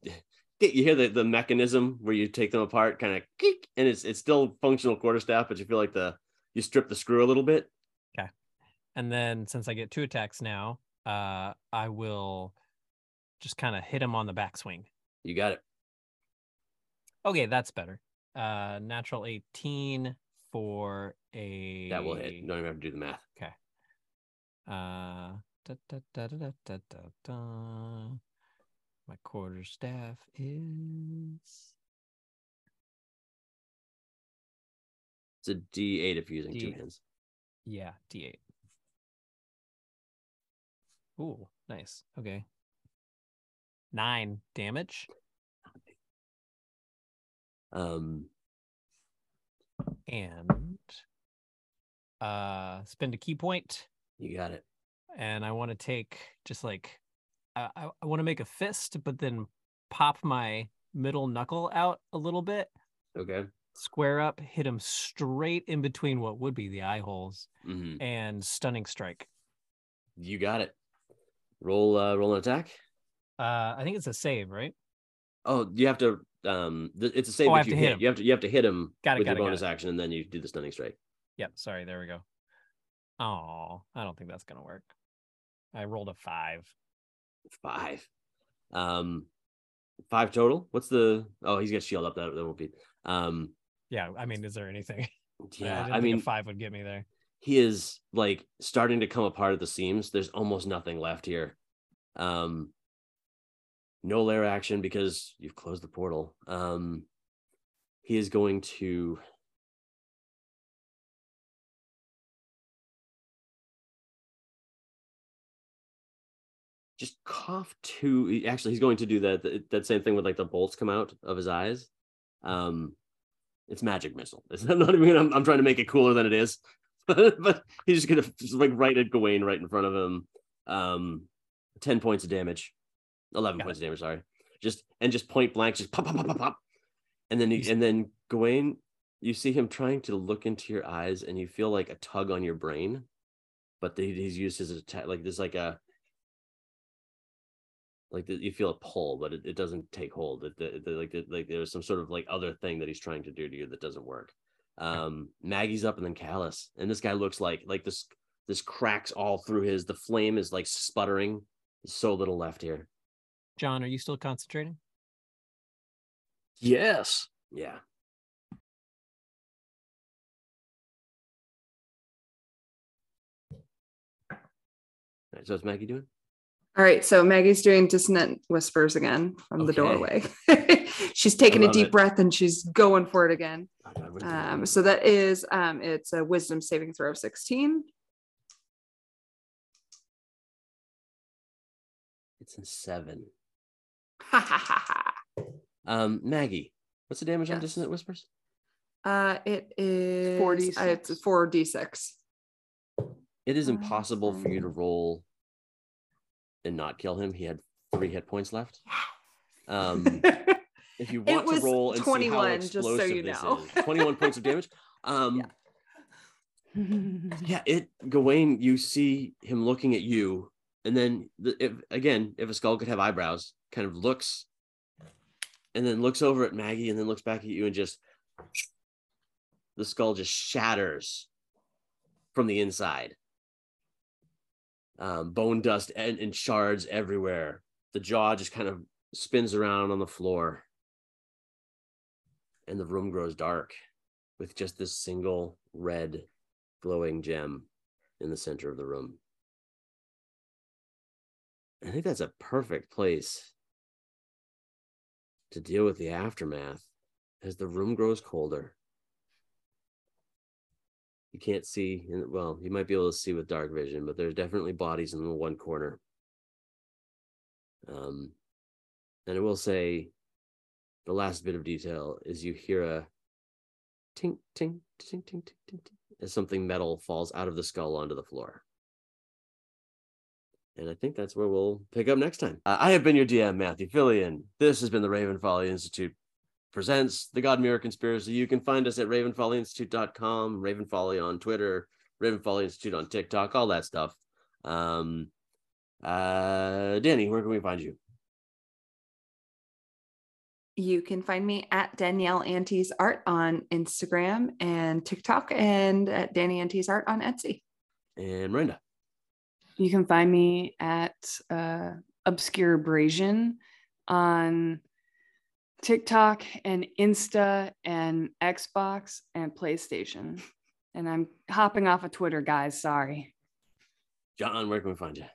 You hear the, the mechanism where you take them apart, kind of kick, and it's it's still functional quarterstaff, but you feel like the you strip the screw a little bit. Okay. And then since I get two attacks now, uh, I will just kind of hit him on the backswing. You got it. Okay, that's better. Uh, natural eighteen for a... That will hit. You don't even have to do the math. Okay. Uh, da, da, da, da, da, da, da. My quarterstaff is... It's a D eight if you're using D- two hands. Yeah, D eight. Ooh, nice. Okay. Nine damage. Um and uh spend a key point. You got it. And I want to take just like I, I, I want to make a fist, but then pop my middle knuckle out a little bit. Okay. Square up, hit him straight in between what would be the eye holes, mm-hmm. and stunning strike. You got it. Roll uh roll an attack. Uh I think it's a save, right? Oh, you have to. Um, th- it's a save. Oh, if you hit. hit. You have to. You have to hit him got it, with got your it, bonus got it. action, and then you do the stunning strike. Yep. Sorry. There we go. Oh, I don't think that's gonna work. I rolled a five. Five. Um, five total. What's the? Oh, he's got shield up. That that won't be. Um. Yeah. I mean, is there anything? Yeah. I, didn't I think mean, a five would get me there. He is like starting to come apart at the seams. There's almost nothing left here. Um. No lair action because you've closed the portal. Um, he is going to... Just cough two... Actually, he's going to do that that same thing with like the bolts come out of his eyes. Um, it's magic missile. It's not, not even gonna, I'm trying to make it cooler than it is. But, but he's just going to like right at Gawain right in front of him. Um, ten points of damage. eleven Got points it. of damage, sorry. Just and just point blank, just pop, pop, pop, pop, pop. And then he, and then Gawain, you see him trying to look into your eyes, and you feel like a tug on your brain, but the, he's used his attack. Like there's like a, like the, you feel a pull, but it, it doesn't take hold. It, the, the, like the, like there's some sort of like other thing that he's trying to do to you that doesn't work. Um, Maggie's up, and then Callis, and this guy looks like like this this cracks all through his. The flame is like sputtering. There's so little left here. John, are you still concentrating? Yes. Yeah. All right, so what's Maggie doing? All right, so Maggie's doing dissonant whispers again from okay. the doorway. She's taking a deep it. breath and she's going for it again. God, um, so that is, um, it's a wisdom saving throw of sixteen. It's a seven. Ha ha ha ha. Um, Maggie, what's the damage yes. on dissonant whispers? Uh, it is four d six. Uh, it's four d six. It is impossible for you to roll and not kill him. He had three hit points left. Um, If you want to roll and see how explosive just so you this know. is, twenty-one points of damage. Um, yeah. yeah, it Gawain, you see him looking at you, and then the, if, again, if a skull could have eyebrows, kind of looks, and then looks over at Maggie, and then looks back at you, and just the skull just shatters from the inside. Um, bone dust and, and shards everywhere. The jaw just kind of spins around on the floor. And the room grows dark with just this single red glowing gem in the center of the room. I think that's a perfect place to deal with the aftermath as the room grows colder. You can't see, well, you might be able to see with dark vision, but there's definitely bodies in the one corner. Um, and I will say, the last bit of detail is you hear a tink, tink, tink, tink, tink, tink, tink, as something metal falls out of the skull onto the floor. And I think that's where we'll pick up next time. Uh, I have been your D M, Matthew Phillion. This has been the Ravenfolly Institute presents The God Mirror Conspiracy. You can find us at ravenfolly institute dot com, Ravenfolly on Twitter, Ravenfolly Institute on TikTok, all that stuff. Um, uh, Danny, where can we find you? You can find me at Danielle Antes Art on Instagram and TikTok, and at Danny Antes Art on Etsy. And Miranda. You can find me at uh, Obscure Abrasion on TikTok and Insta and Xbox and PlayStation. And I'm hopping off of Twitter, guys. Sorry. John, where can we find you?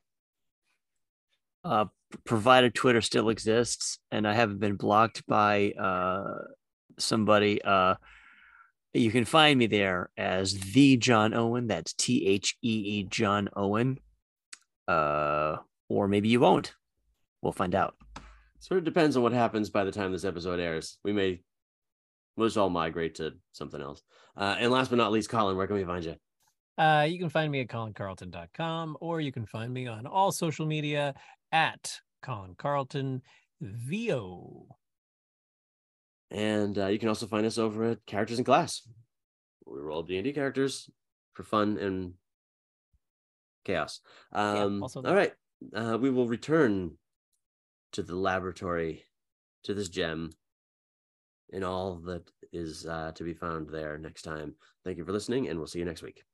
Uh, provided Twitter still exists and I haven't been blocked by uh, somebody, uh, you can find me there as the John Owen. That's T H E E John Owen. Uh, or maybe you won't. We'll find out. Sort of depends on what happens by the time this episode airs. We may, we'll just all migrate to something else. Uh, and last but not least, Colin, where can we find you? Uh, you can find me at Colin Carleton dot com, or you can find me on all social media at Colin Carleton V O. And uh, you can also find us over at Characters in Glass. We roll D and D characters for fun and chaos. Um, yeah, also all right. Uh, we will return to the laboratory, to this gem, and all that is uh, to be found there next time. Thank you for listening, and we'll see you next week.